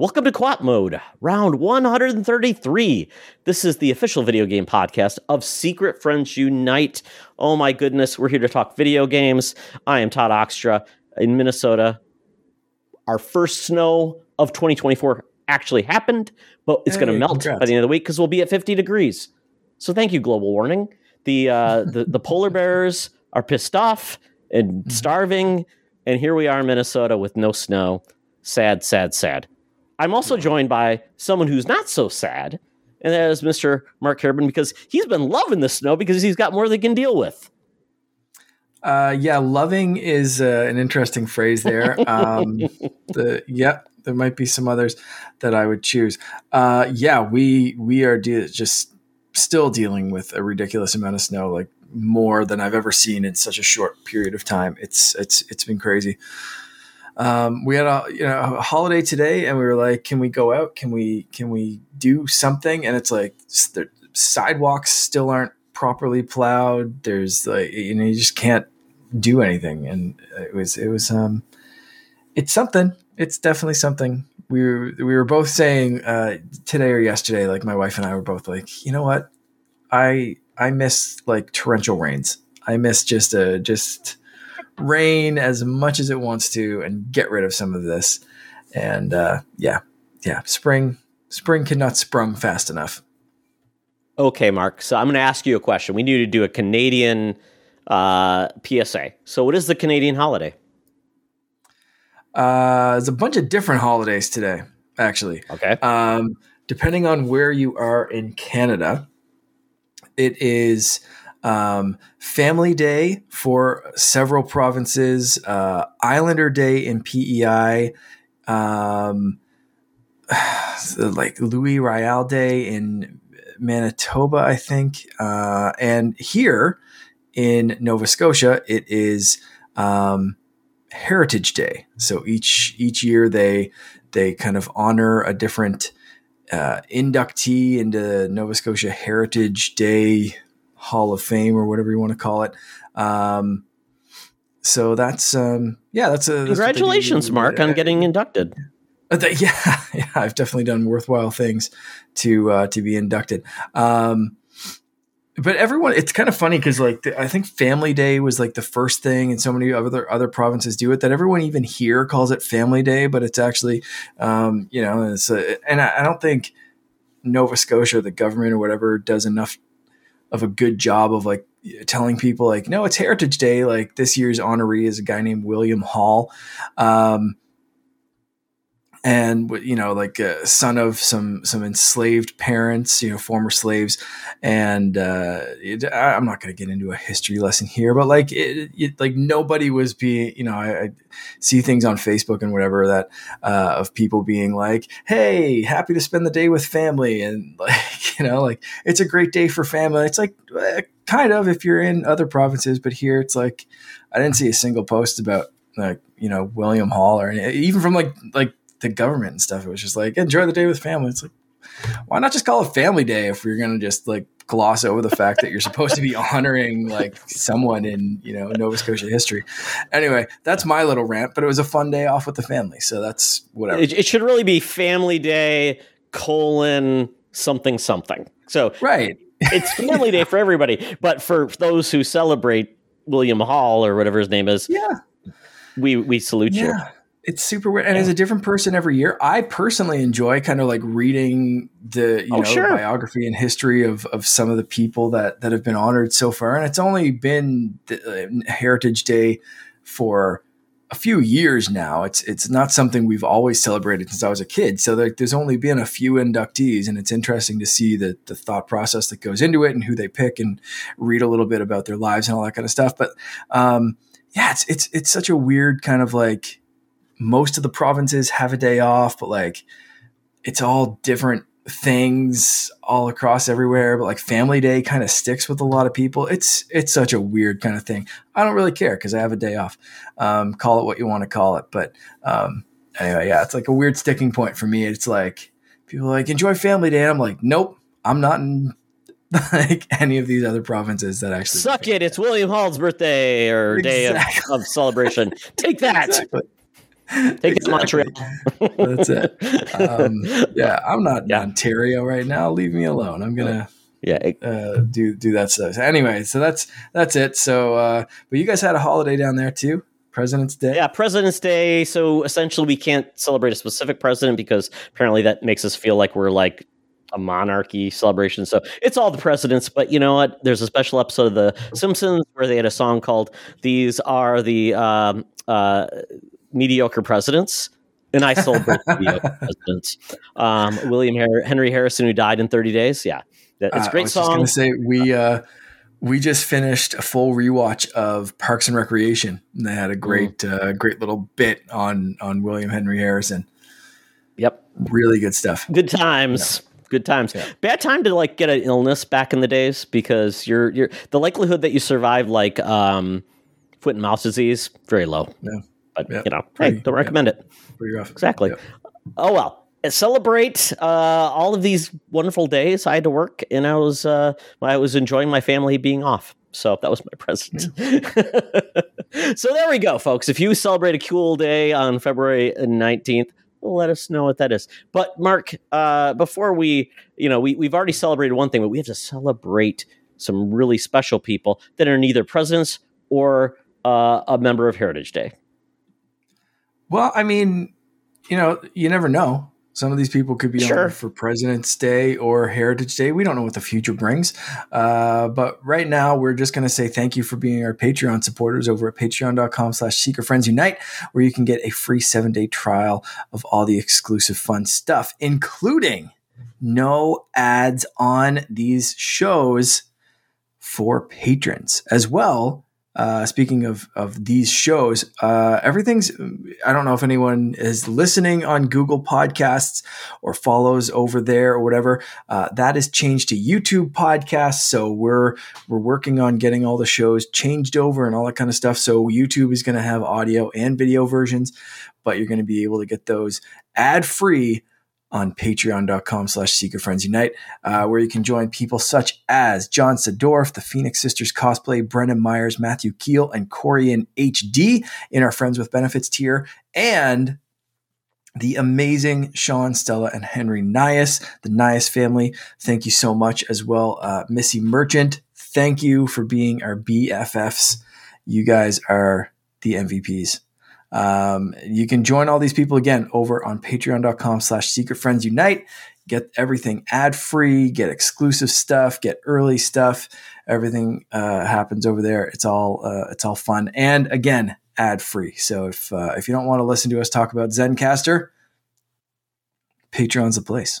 Welcome to Quap Mode, round 133. This is the official video game podcast of Secret Friends Unite. Oh my goodness, we're here to talk video games. I am Todd Oxtra in Minnesota. Our first snow of 2024 actually happened, but it's going to melt by the end of the week because we'll be at 50 degrees. So thank you, global warning. The polar bears are pissed off and starving, and here we are in Minnesota with no snow. Sad, sad, sad. I'm also joined by someone who's not so sad, and that is Mr. Mark Herben, because he's been loving the snow because he's got more they can deal with. Loving is an interesting phrase there. There might be some others that I would choose. We are just still dealing with a ridiculous amount of snow, like more than I've ever seen in such a short period of time. It's been crazy. We had a holiday today, and we were like, "Can we go out? Can we do something?" And it's like the sidewalks still aren't properly plowed. There's you just can't do anything. And it was it's something. It's definitely something. We were both saying today or yesterday. Like my wife and I were both like, you know what? I miss like torrential rains. I miss just rain as much as it wants to and get rid of some of this. And spring could not sprung fast enough. Okay, Mark, so I'm going to ask you a question. We need to do a Canadian PSA. So what is the Canadian holiday? There's a bunch of different holidays today, actually. Okay. Depending on where you are in Canada, it is Family Day for several provinces, Islander Day in PEI, Louis Riel Day in Manitoba, I think. And here in Nova Scotia, it is Heritage Day. So each year they kind of honor a different inductee into Nova Scotia Heritage Day Hall of Fame or whatever you want to call it. So that's congratulations, Mark, on getting inducted. I've definitely done worthwhile things to be inducted. But everyone, it's kind of funny because I think Family Day was like the first thing, and so many other provinces do it that everyone even here calls it Family Day, but it's actually I don't think Nova Scotia, the government or whatever, does enough of a good job of like telling people like, no, it's Heritage Day. Like this year's honoree is a guy named William Hall. And son of some enslaved parents, former slaves. And I'm not going to get into a history lesson here, but nobody was being, I see things on Facebook and whatever that of people being like, hey, happy to spend the day with family, and it's a great day for family. It's like kind of if you're in other provinces, but here it's like I didn't see a single post about William Hall or anything, even from like the government and stuff. It was just like, enjoy the day with family. It's like, why not just call it Family Day if you're going to just like gloss over the fact that you're supposed to be honoring like someone in, Nova Scotia history. Anyway, that's my little rant, but it was a fun day off with the family. So that's whatever. It should really be Family Day : something, something. So right. It's Family Day for everybody, but for those who celebrate William Hall or whatever his name is, we salute you. It's super weird. And as a different person every year, I personally enjoy kind of like reading the the biography and history of some of the people that have been honored so far. And it's only been Heritage Day for a few years now. It's not something we've always celebrated since I was a kid. So there's only been a few inductees, and it's interesting to see the thought process that goes into it and who they pick and read a little bit about their lives and all that kind of stuff. But it's such a weird kind of like, most of the provinces have a day off, but like it's all different things all across everywhere. But like Family Day kind of sticks with a lot of people. It's such a weird kind of thing. I don't really care because I have a day off. Call it what you want to call it. But it's like a weird sticking point for me. It's like people are like, enjoy Family Day. And I'm like, nope, I'm not in like any of these other provinces that actually suck it. It's William Hall's birthday or day of celebration. Take that. Exactly. Take it, Montreal. That's it. Yeah, I'm not in Ontario right now. Leave me alone. I'm gonna do that stuff. So anyway, so that's it. So, but you guys had a holiday down there too. President's Day? Yeah, President's Day. So essentially we can't celebrate a specific president because apparently that makes us feel like we're like a monarchy celebration. So it's all the presidents, but you know what? There's a special episode of The Simpsons where they had a song called These Are the Mediocre Presidents. And I celebrate the mediocre presidents. William Henry Harrison, who died in 30 days. Yeah, it's a great song. I was just going to say, we just finished a full rewatch of Parks and Recreation. And they had a great little bit on William Henry Harrison. Yep. Really good stuff. Good times. Yeah. Good times. Yeah. Bad time to like get an illness back in the days because you're the likelihood that you survive like foot and mouth disease, very low. Yeah. But you know, don't recommend it. Pretty rough. Exactly. Yeah. Oh, well. Celebrate all of these wonderful days. I had to work, and I was enjoying my family being off. So that was my present. Yeah. So there we go, folks. If you celebrate a cool day on February 19th, let us know what that is. But Mark, before we've already celebrated one thing, but we have to celebrate some really special people that are neither presidents or a member of Heritage Day. Well, I mean, you know, you never know. Some of these people could be on for President's Day or Heritage Day. We don't know what the future brings. But right now, we're just going to say thank you for being our Patreon supporters over at patreon.com/Secret Friends Unite, where you can get a free 7-day trial of all the exclusive fun stuff, including no ads on these shows for patrons. As well, speaking of these shows, everything's, I don't know if anyone is listening on Google Podcasts or follows over there or whatever, that has changed to YouTube Podcasts. So we're working on getting all the shows changed over and all that kind of stuff. So YouTube is going to have audio and video versions, but you're going to be able to get those ad free on patreon.com/Secret Friends Unite, where you can join people such as John Sidorf, the Phoenix Sisters Cosplay, Brendan Myers, Matthew Keel, and Corey in HD in our Friends with Benefits tier, and the amazing Sean, Stella, and Henry Nias, the Nias family. Thank you so much as well. Missy Merchant, thank you for being our BFFs. You guys are the MVPs. You can join all these people again over on patreon.com/Secret Friends Unite, get everything ad free, get exclusive stuff, get early stuff. Everything, happens over there. It's all fun. And again, ad free. So if you don't want to listen to us talk about Zencastr, Patreon's the place.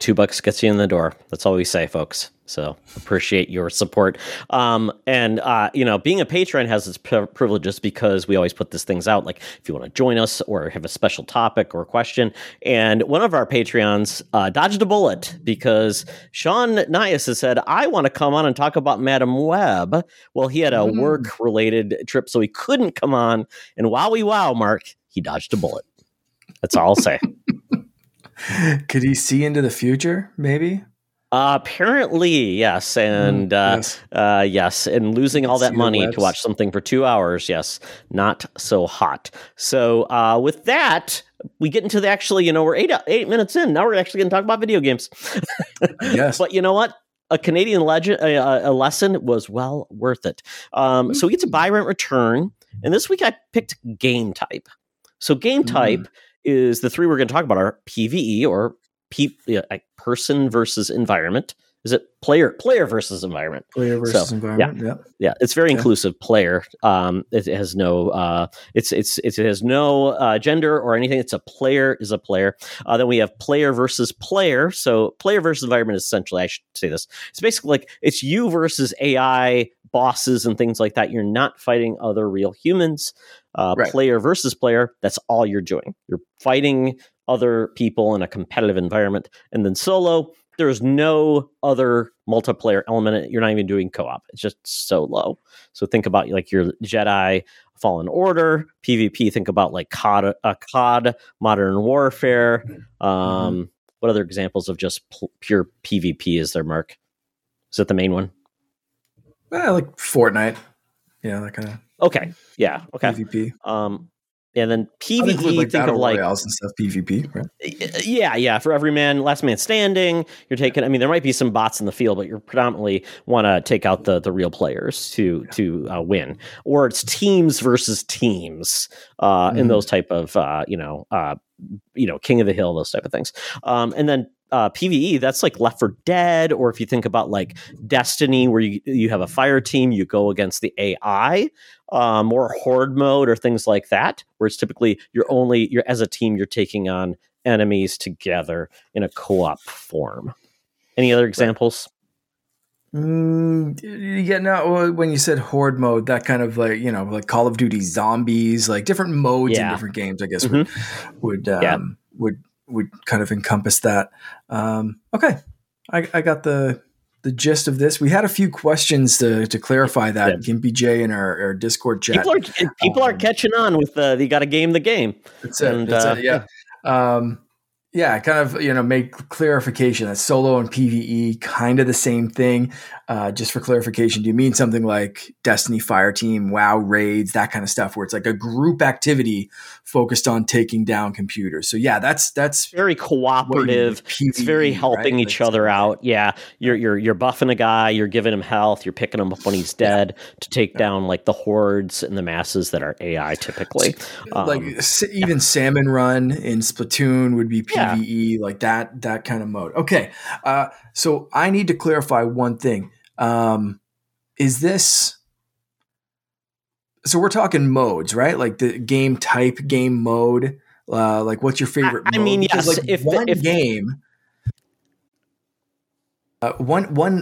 $2 gets you in the door. That's all we say, folks. So appreciate your support. Being a patron has its privileges because we always put these things out. Like if you want to join us or have a special topic or question. And one of our Patreons dodged a bullet because Sean Nias has said, I want to come on and talk about Madam Web. Well, he had a work related trip, so he couldn't come on. And Mark, he dodged a bullet. That's all I'll say. Could he see into the future? Maybe. Apparently, yes. And yes. And losing all that money to watch something for 2 hours. Yes. Not so hot. So with that, we get into the we're eight minutes in. Now we're actually going to talk about video games. Yes. But you know what? A Canadian legend, a lesson was well worth it. So we get to buy, rent, return. And this week I picked game type. So game type is the three we're going to talk about are PvE or person versus environment. Is it player versus environment? Player versus environment. Yeah. It's very inclusive. Player. It has no. It has no gender or anything. It's a player is a player. Then we have player versus player. So player versus environment is essentially. I should say this. It's basically like it's you versus AI bosses and things like that. You're not fighting other real humans. Right. Player versus player. That's all you're doing. You're fighting other people in a competitive environment. And then solo, there's no other multiplayer element. You're not even doing co-op. It's just solo. So think about like your Jedi Fallen Order, PvP. Think about like COD Modern Warfare. What other examples of just pure PvP is there, Mark? Is that the main one? Like Fortnite. Yeah, that kind of. Okay. Yeah. Okay. PvP. And then PvP, like think of like and stuff, PvP, right? Yeah. For every man, last man standing, you're taking. I mean, there might be some bots in the field, but you predominantly want to take out the real players to win. Or it's teams versus teams in those type of King of the Hill, those type of things. And then PvE, that's like Left 4 Dead, or if you think about like Destiny, where you have a fire team, you go against the AI. Or horde mode or things like that, where it's typically you're as a team, you're taking on enemies together in a co-op form. Any other examples? When you said horde mode, that kind of like, like Call of Duty zombies, like different modes in different games, I guess would kind of encompass that. Okay. I got the gist of this. We had a few questions to clarify that Gimpy J in our Discord chat. People are catching on with you got to game the game. Kind of, make clarification that solo and PvE kind of the same thing. Just for clarification, do you mean something like Destiny Fire Team, WoW raids, that kind of stuff, where it's like a group activity focused on taking down computers? So yeah, that's very cooperative. PvE, it's very helping each other out. Yeah, you're buffing a guy, you're giving him health, you're picking him up when he's dead to take down like the hordes and the masses that are AI typically. Salmon Run in Splatoon would be PvE. PvE, like that kind of mode. Okay. So I need to clarify one thing. So we're talking modes, right? Like the game type, game mode, like what's your favorite mode? I mean, yes. Like one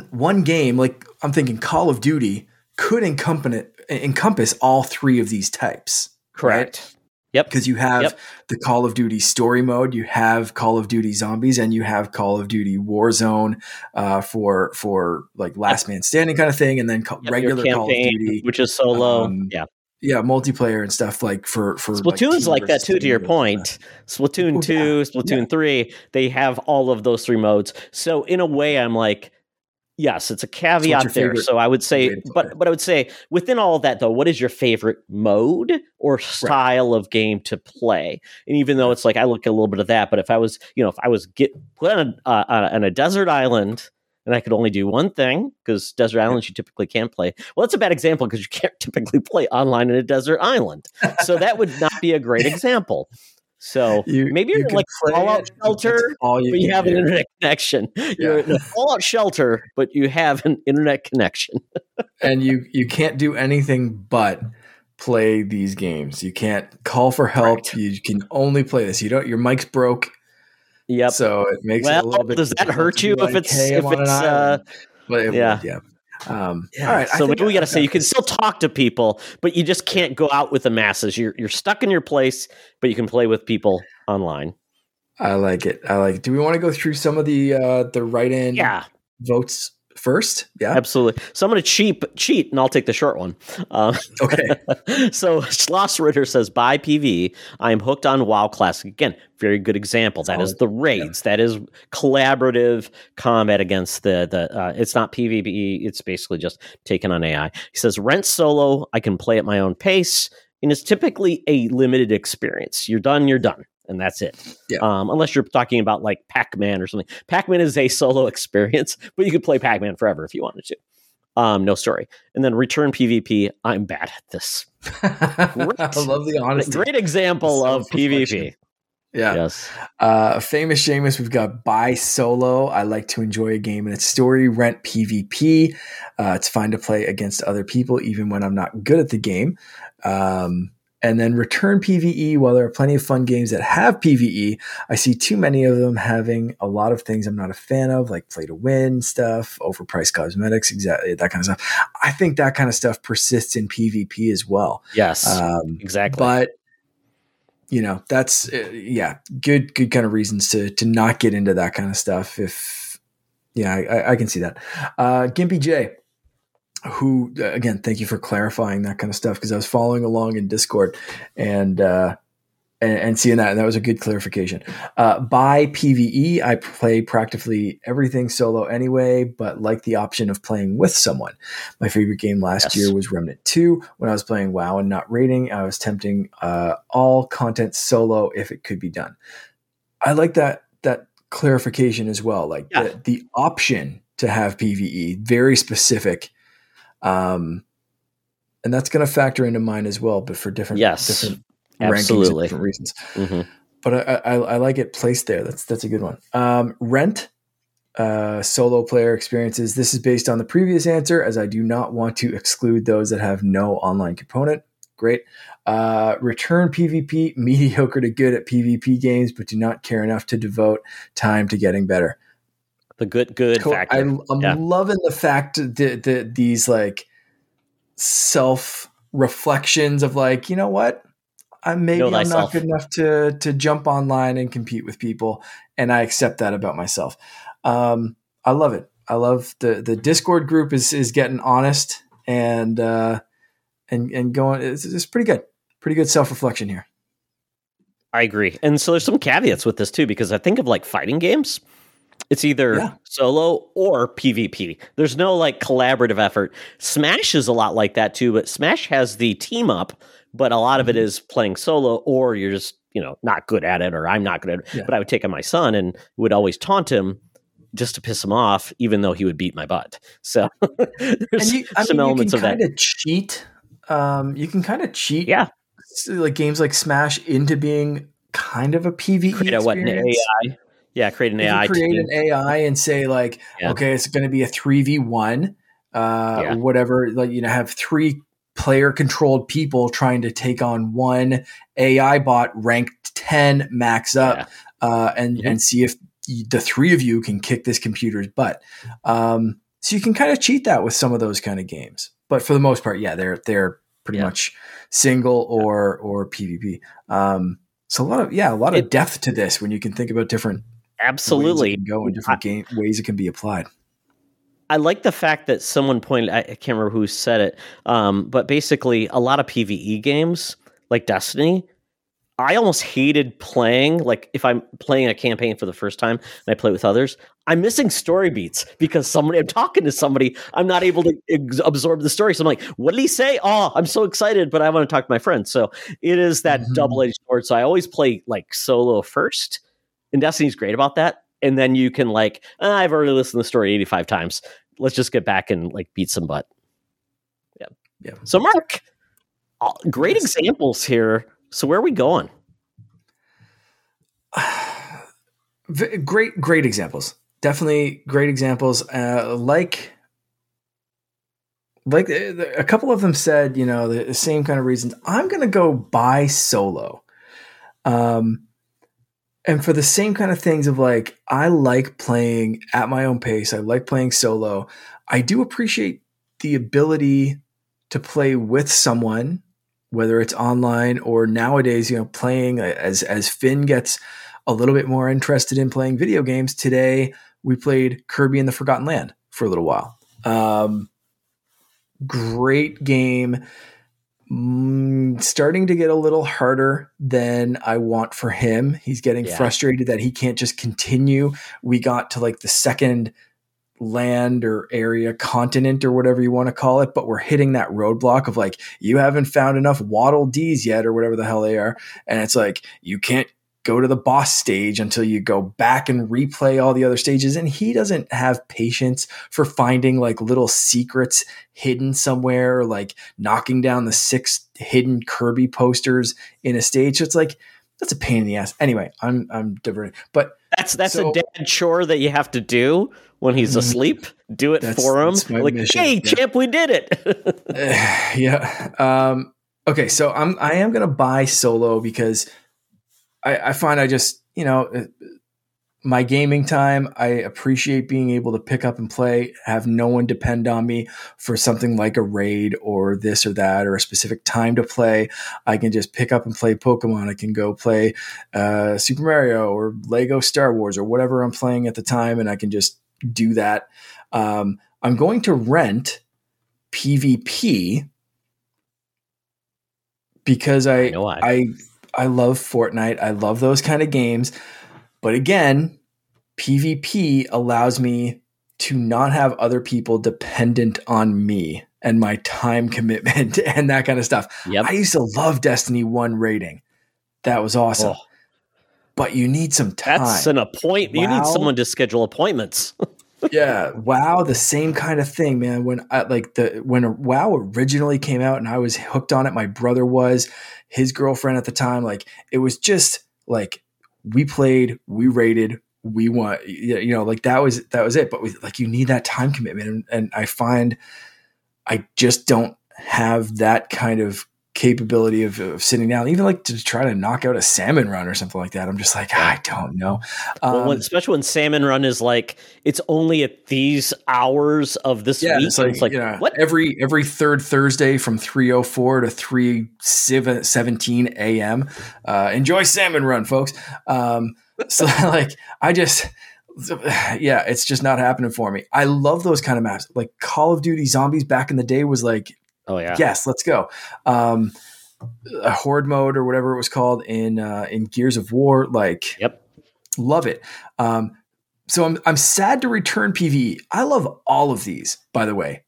game, like I'm thinking Call of Duty could encompass all three of these types. Correct. Right? Yep. Because you have the Call of Duty story mode, you have Call of Duty Zombies, and you have Call of Duty Warzone for like last man standing kind of thing, and then regular campaign, Call of Duty, which is solo, multiplayer and stuff like for Splatoon's like that too. To your point, Splatoon 2, Splatoon 3, they have all of those three modes. So in a way, I'm like, yes, it's a caveat there. So I would say, but I would say within all of that though, what is your favorite mode or style of game to play? And even though it's like, I look at a little bit of that, but if I was put on a desert island and I could only do one thing, because desert islands you typically can't play. Well, that's a bad example because you can't typically play online in a desert island. So that would not be a great example. So maybe you're like Fallout Shelter, but you have an internet connection. You're in a Fallout Shelter, but you have an internet connection. And you can't do anything but play these games. You can't call for help. Right. You can only play this. Your mic's broke. Yep. So it makes it a little bit. Does that hurt you if it's all right. So maybe we got to say you can still talk to people, but you just can't go out with the masses. You're stuck in your place, but you can play with people online. I like it. Do we want to go through some of the write-in votes first? Yeah, absolutely. So I'm going to cheat, and I'll take the short one. Okay. So Schloss Ritter says, "By PvE, I am hooked on WoW Classic." Again, very good example. That is the raids. That is collaborative combat against the it's not PvE. It's basically just taken on AI. He says, "Rent solo. I can play at my own pace, and it's typically a limited experience. You're done. And that's it. Yeah. Unless you're talking about like Pac-Man or something. Pac-Man is a solo experience, but you could play Pac-Man forever if you wanted to. No story. And then Return PvP. I'm bad at this. I love the honesty. Great example of PvP. Yeah. Yes. Famous Seamus, we've got buy solo. I like to enjoy a game and its story. Rent PvP. It's fine to play against other people, even when I'm not good at the game. And then Return PvE, while there are plenty of fun games that have PvE, I see too many of them having a lot of things I'm not a fan of, like play to win stuff, overpriced cosmetics, exactly that kind of stuff. I think that kind of stuff persists in PvP as well. Yes, exactly. But that's good kind of reasons to not get into that kind of stuff. I can see that. Gimpy J, who, again, thank you for clarifying that kind of stuff, because I was following along in Discord, and and seeing that. And that was a good clarification. By PvE, I play practically everything solo anyway, but like the option of playing with someone. My favorite game last year was Remnant 2. When I was playing WoW and not raiding, I was tempting all content solo if it could be done. I like that clarification as well. Like the option to have PvE, very specific. And that's going to factor into mine as well, but for different rankings and different reasons. Mm-hmm. But I like it placed there. That's a good one. Rent, solo player experiences. This is based on the previous answer, as I do not want to exclude those that have no online component. Great. Return PvP, mediocre to good at PvP games, but do not care enough to devote time to getting better. The good cool. factor. I'm loving the fact that these like self reflections of like, you know what? I'm not good enough to jump online and compete with people. And I accept that about myself. I love it. I love the Discord group is getting honest and going. It's pretty good. Pretty good self-reflection here. I agree. And so there's some caveats with this too, because I think of like fighting games. It's either solo or PvP. There's no like collaborative effort. Smash is a lot like that too, but Smash has the team up, but a lot of it is playing solo, or you're just, not good at it, or I'm not good at it. Yeah. But I would take on my son and would always taunt him just to piss him off, even though he would beat my butt. So there's some elements of that. You can kind of cheat. Like games like Smash into being kind of a PvE experience. What, an AI? Yeah, create an AI and say like, okay, it's going to be a 3v1, whatever. Like, have 3 player controlled people trying to take on one AI bot, ranked 10 max up, and see if the 3 of you can kick this computer's butt. So you can kind of cheat that with some of those kind of games, but for the most part, they're pretty much single or PvP. So a lot of depth to this when you can think about different. Absolutely. Ways it can go in different ways it can be applied. I like the fact that someone pointed, I can't remember who said it, but basically a lot of PvE games like Destiny, I almost hated playing. Like if I'm playing a campaign for the first time and I play with others, I'm missing story beats because I'm talking to somebody. I'm not able to absorb the story. So I'm like, what did he say? Oh, I'm so excited, but I want to talk to my friends. So it is that double-edged sword. So I always play like solo first. And Destiny's great about that. And then you can like, I've already listened to the story 85 times. Let's just get back and like beat some butt. Yeah. So Mark, great examples here. So where are we going? Great examples. Definitely great examples. Like a couple of them said, the same kind of reasons. I'm going to go buy solo. And for the same kind of things of like, I like playing at my own pace. I like playing solo. I do appreciate the ability to play with someone, whether it's online or nowadays, playing as Finn gets a little bit more interested in playing video games. Today, we played Kirby and the Forgotten Land for a little while. Great game. Starting to get a little harder than I want for him. He's getting frustrated that he can't just continue. We got to like the second land or area, continent or whatever you want to call it, but we're hitting that roadblock of like, you haven't found enough Waddle Dees yet or whatever the hell they are. And it's like, you can't go to the boss stage until you go back and replay all the other stages. And he doesn't have patience for finding like little secrets hidden somewhere, or like knocking down the 6 hidden Kirby posters in a stage. So it's like, that's a pain in the ass. Anyway, I'm diverting, but that's a dad chore that you have to do when he's asleep. Do it for him. Like, mission. Hey, champ, we did it. Okay. So I am going to buy solo because I find I just, my gaming time, I appreciate being able to pick up and play, have no one depend on me for something like a raid or this or that or a specific time to play. I can just pick up and play Pokemon. I can go play Super Mario or Lego Star Wars or whatever I'm playing at the time, and I can just do that. I'm going to rent PvP because I I love Fortnite. I love those kind of games. But again, PvP allows me to not have other people dependent on me and my time commitment and that kind of stuff. Yep. I used to love Destiny 1 raiding. That was awesome. Oh. But you need some time. That's an appointment. Wow. You need someone to schedule appointments. Yeah. WoW, the same kind of thing, man. When WoW originally came out and I was hooked on it, my brother was, his girlfriend at the time, like, it was just like, we played, we raided, we won, you know, like that was it. But you need that time commitment. And I find I just don't have that kind of capability of sitting down, even like to try to knock out a Salmon Run or something like that. I'm just like, I don't know. Especially when Salmon Run is like, it's only at these hours of this week. It's like what? Every third Thursday from 3:04 to 3:17 a.m. Enjoy Salmon Run, folks. So it's just not happening for me. I love those kind of maps. Like Call of Duty Zombies back in the day was like, oh yeah. Yes, let's go. A horde mode or whatever it was called in Gears of War. Like, yep, love it. So I'm sad to return PvE. I love all of these, by the way.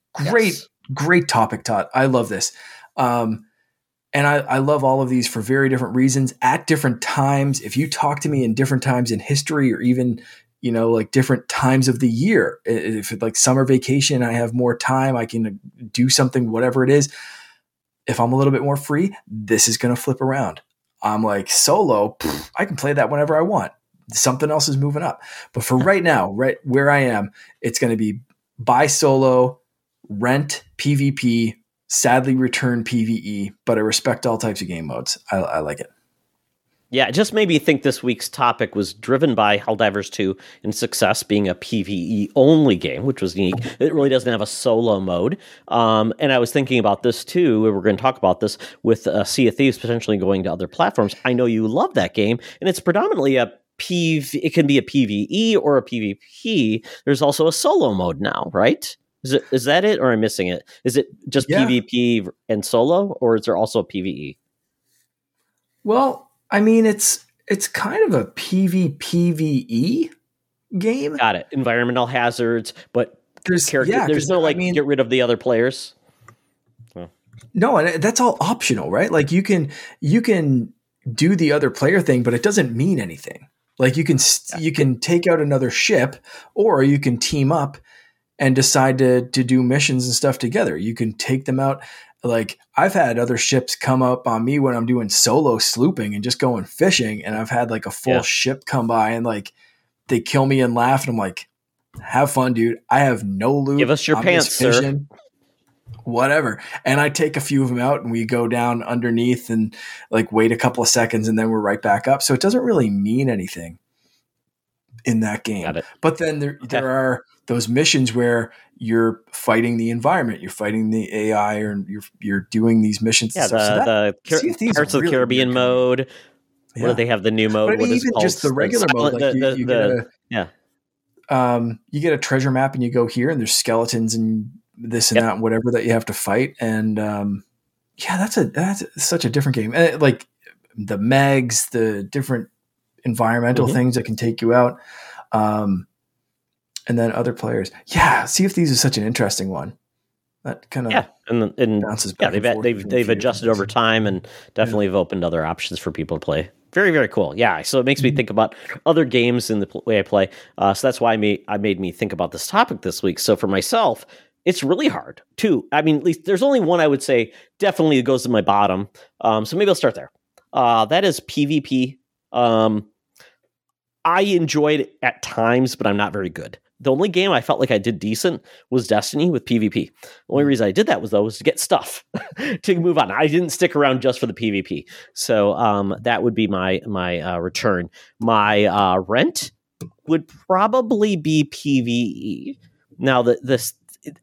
Great topic, Todd. I love this. And I love all of these for very different reasons at different times. If you talk to me in different times in history or even, you know, like different times of the year, if it's like summer vacation, I have more time, I can do something, whatever it is. If I'm a little bit more free, this is going to flip around. I'm like solo, I can play that whenever I want. Something else is moving up. But for right now, right where I am, it's going to be buy solo, rent PvP, sadly return PvE, but I respect all types of game modes. I like it. Yeah, it just made me think this week's topic was driven by Helldivers 2 and success being a PvE-only game, which was unique. It really doesn't have a solo mode. And I was thinking about this, too. We're going to talk about this with Sea of Thieves potentially going to other platforms. I know you love that game, and it's predominantly a PvE. It can be a PvE or a PvP. There's also a solo mode now, right? Is that it, or am I missing it? Is it just PvP and solo, or is there also a PvE? Well, I mean, it's kind of a PvPvE game. Got it. Environmental hazards, but there's no get rid of the other players. Oh. No, and that's all optional, right? Like you can do the other player thing, but it doesn't mean anything. Like you can take out another ship, or you can team up and decide to do missions and stuff together. You can take them out. Like I've had other ships come up on me when I'm doing solo slooping and just going fishing. And I've had like a full ship come by and like, they kill me and laugh. And I'm like, have fun, dude. I have no loot. Give us your pants, sir. Whatever. And I take a few of them out and we go down underneath and like wait a couple of seconds and then we're right back up. So it doesn't really mean anything in that game. But then there are those missions where you're fighting the environment, you're fighting the AI, and you're doing these missions. Yeah, the Pirates of the Caribbean mode. Yeah. What do they have? The new mode. But I mean, even just the regular mode. Like you get a treasure map, and you go here, and there's skeletons and this and that, and whatever that you have to fight. And that's such a different game. And like the megs, the different environmental things that can take you out. And then other players. Yeah, Sea of Thieves is such an interesting one. That kind of and bounces back. Yeah, they've adjusted over time and definitely have opened other options for people to play. Very, very cool. Yeah, so it makes me think about other games in the way I play. So that's why I made me think about this topic this week. So for myself, it's really hard, too. I mean, at least there's only one I would say definitely goes to my bottom. So maybe I'll start there. That is PvP. I enjoyed it at times, but I'm not very good. The only game I felt like I did decent was Destiny with PvP. The only reason I did that was to get stuff to move on. I didn't stick around just for the PvP. So that would be my return. My rent would probably be PvE. Now,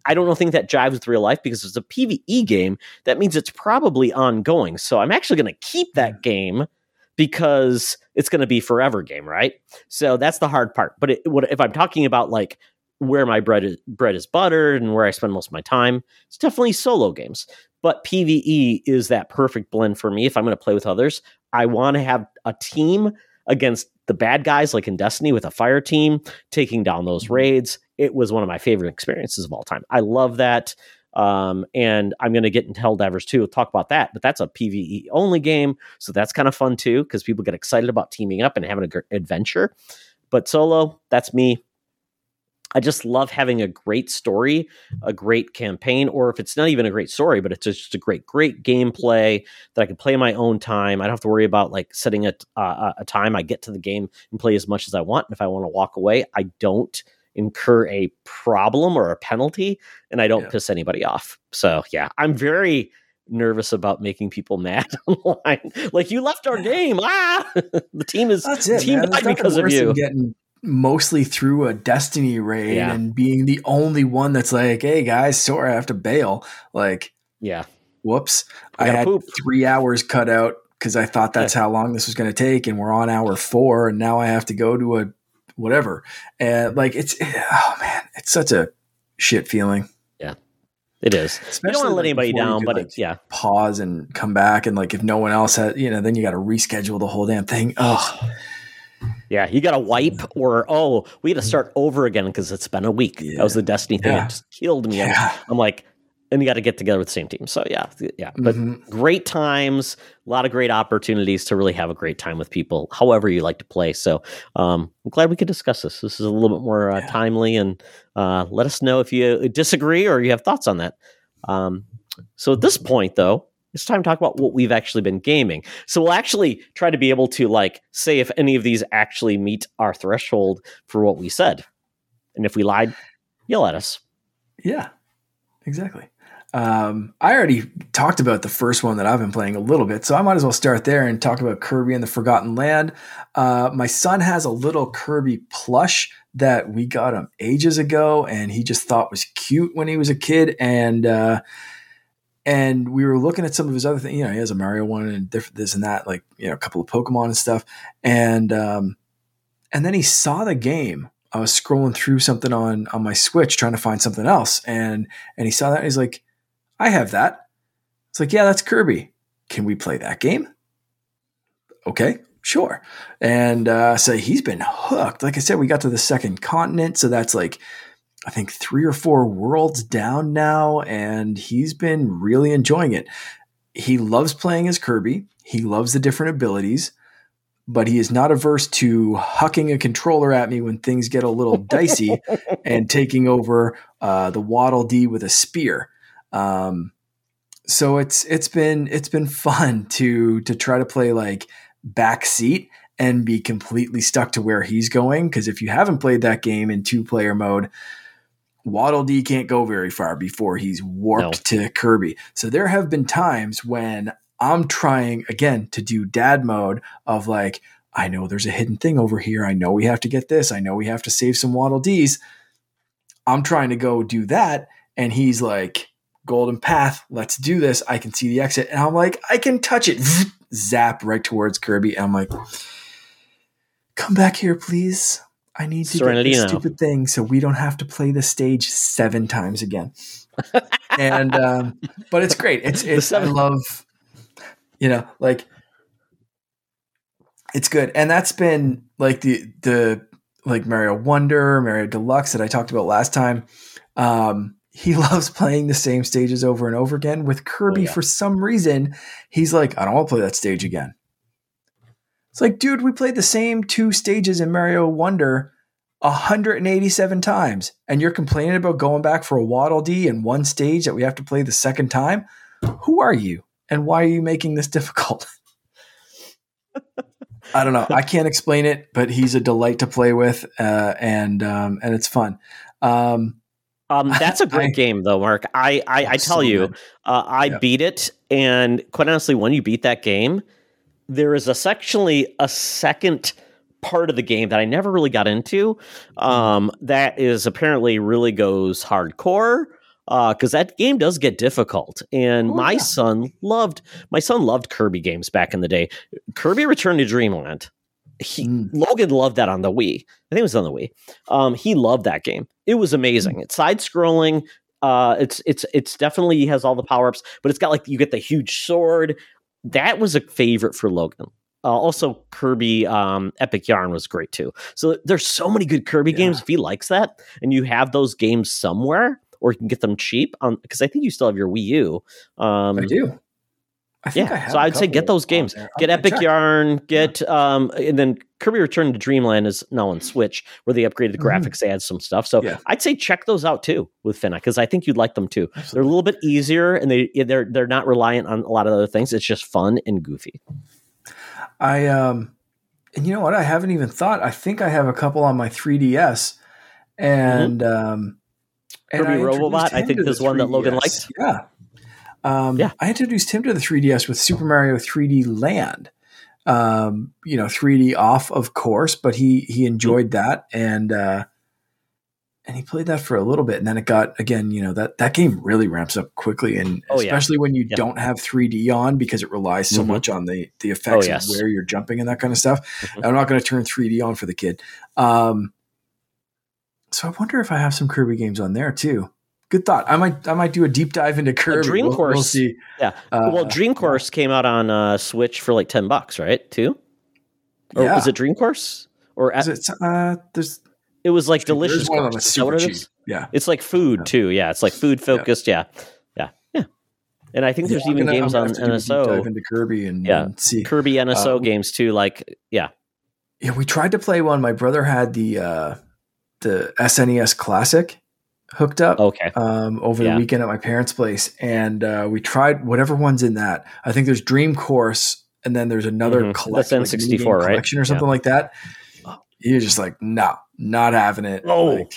I don't think that jives with real life because it's a PvE game. That means it's probably ongoing. So I'm actually going to keep that game because it's going to be forever game, right? So that's the hard part. But if I'm talking about like where my bread is buttered and where I spend most of my time, it's definitely solo games. But PvE is that perfect blend for me. If I'm going to play with others, I want to have a team against the bad guys, like in Destiny with a fire team, taking down those raids. It was one of my favorite experiences of all time. I love that. And I'm going to get into Helldivers 2. We'll talk about that, but that's a PvE only game. So that's kind of fun too, because people get excited about teaming up and having an adventure. But solo, that's me. I just love having a great story, a great campaign, or if it's not even a great story, but it's just a great gameplay that I can play in my own time. I don't have to worry about like setting a time. I get to the game and play as much as I want. And if I want to walk away, I don't incur a problem or a penalty, and I don't piss anybody off. So yeah, I'm very nervous about making people mad online. Like, you left our game. The team is died because of you. Mostly through a Destiny raid and being the only one that's like, hey guys, sorry, I have to bail. Like, whoops. I had poop. 3 hours cut out because I thought that's how long this was going to take. And we're on hour 4 and now I have to go to a whatever. And like, it's such a shit feeling. Yeah, it is. Especially you don't want to let anybody down, but it's, pause and come back. And like, if no one else has, then you got to reschedule the whole damn thing. Oh, yeah, you got to wipe or, we had to start over again because it's been a week. Yeah. That was the Destiny thing. It just killed me. Yeah. I'm like, and you got to get together with the same team. So, yeah. But great times, a lot of great opportunities to really have a great time with people, however you like to play. So I'm glad we could discuss this. This is a little bit more timely. And let us know if you disagree or you have thoughts on that. So at this point, though, it's time to talk about what we've actually been gaming. So we'll actually try to be able to like say if any of these actually meet our threshold for what we said. And if we lied, yell at us. Yeah, exactly. I already talked about the first one that I've been playing a little bit, so I might as well start there and talk about Kirby and the Forgotten Land. My son has a little Kirby plush that we got him ages ago, and he just thought was cute when he was a kid. And we were looking at some of his other things, he has a Mario one and this and that, like, a couple of Pokemon and stuff. And then he saw the game. I was scrolling through something on my Switch, trying to find something else. And he saw that and he's like, I have that. It's like, yeah, that's Kirby. Can we play that game? Okay, sure. And, so he's been hooked. Like I said, we got to the second continent. So that's like, I think 3 or 4 worlds down now, and he's been really enjoying it. He loves playing as Kirby. He loves the different abilities, but he is not averse to hucking a controller at me when things get a little dicey and taking over the Waddle Dee with a spear. So it's been fun to try to play like backseat and be completely stuck to where he's going. Because if you haven't played that game in 2-player mode, Waddle Dee can't go very far before he's warped to Kirby. So there have been times when I'm trying again to do dad mode of like, I know there's a hidden thing over here. I know we have to get this. I know we have to save some Waddle Dees. I'm trying to go do that. And he's like, golden path. Let's do this. I can see the exit. And I'm like, I can touch it. Zap right towards Kirby. And I'm like, come back here, please. I need to get this stupid thing so we don't have to play this stage 7 times again. And but it's great. It's I love, like it's good. And that's been like the like Mario Wonder, Mario Deluxe that I talked about last time. He loves playing the same stages over and over again. With Kirby, for some reason, he's like, I don't want to play that stage again. It's like, dude, we played the same 2 stages in Mario Wonder 187 times, and you're complaining about going back for a Waddle Dee in one stage that we have to play the second time? Who are you, and why are you making this difficult? I don't know. I can't explain it, but he's a delight to play with, and it's fun. That's a great game, though, Mark. I tell you, I beat it, and quite honestly, when you beat that game, there is essentially a second part of the game that I never really got into that is apparently really goes hardcore because that game does get difficult. And my son loved Kirby games back in the day. Kirby Return to Dreamland. Logan loved that on the Wii. I think it was on the Wii. He loved that game. It was amazing. It's side-scrolling. It's definitely has all the power-ups, but it's got like you get the huge sword. That was a favorite for Logan. Also, Kirby Epic Yarn was great too. So there's so many good Kirby games. If he likes that, and you have those games somewhere, or you can get them cheap on, because I think you still have your Wii U. I do. I think I have. So I'd say get those games. Get Epic Yarn. Get and then Kirby Return to Dreamland is now on Switch, where they upgraded the graphics, add some stuff. So I'd say check those out too with Finna, because I think you'd like them too. Absolutely. They're a little bit easier, and they're not reliant on a lot of other things. It's just fun and goofy. And you know what? I haven't even thought. I think I have a couple on my 3DS, and Kirby Robobot. I think there's one that Logan liked. Yeah. I introduced him to the 3DS with Super Mario 3D Land, 3D off, of course, but he enjoyed that. And he played that for a little bit, and then it got, again, that game really ramps up quickly. And especially when you don't have 3D on, because it relies so much on the effects of where you're jumping and that kind of stuff. I'm not going to turn 3D on for the kid. So I wonder if I have some Kirby games on there too. Good thought. I might do a deep dive into Kirby. Dream Course. We'll see. Yeah. Dream Course came out on Switch for like $10, right? Too. Or was it Dream Course? Or it? It was like delicious. One of them super cheap. Yeah. It's like food too. Yeah. It's like food focused. Yeah. Yeah. Yeah. And I think there's even games on NSO. Dive into Kirby and see Kirby NSO games too. Like Yeah. We tried to play one. My brother had the SNES Classic hooked up over the weekend at my parents' place, and we tried whatever one's in that. I think there's Dream Course, and then there's another collection, that's N64, right? Collection or something like that. You're just like, no, not having it. Oh, like,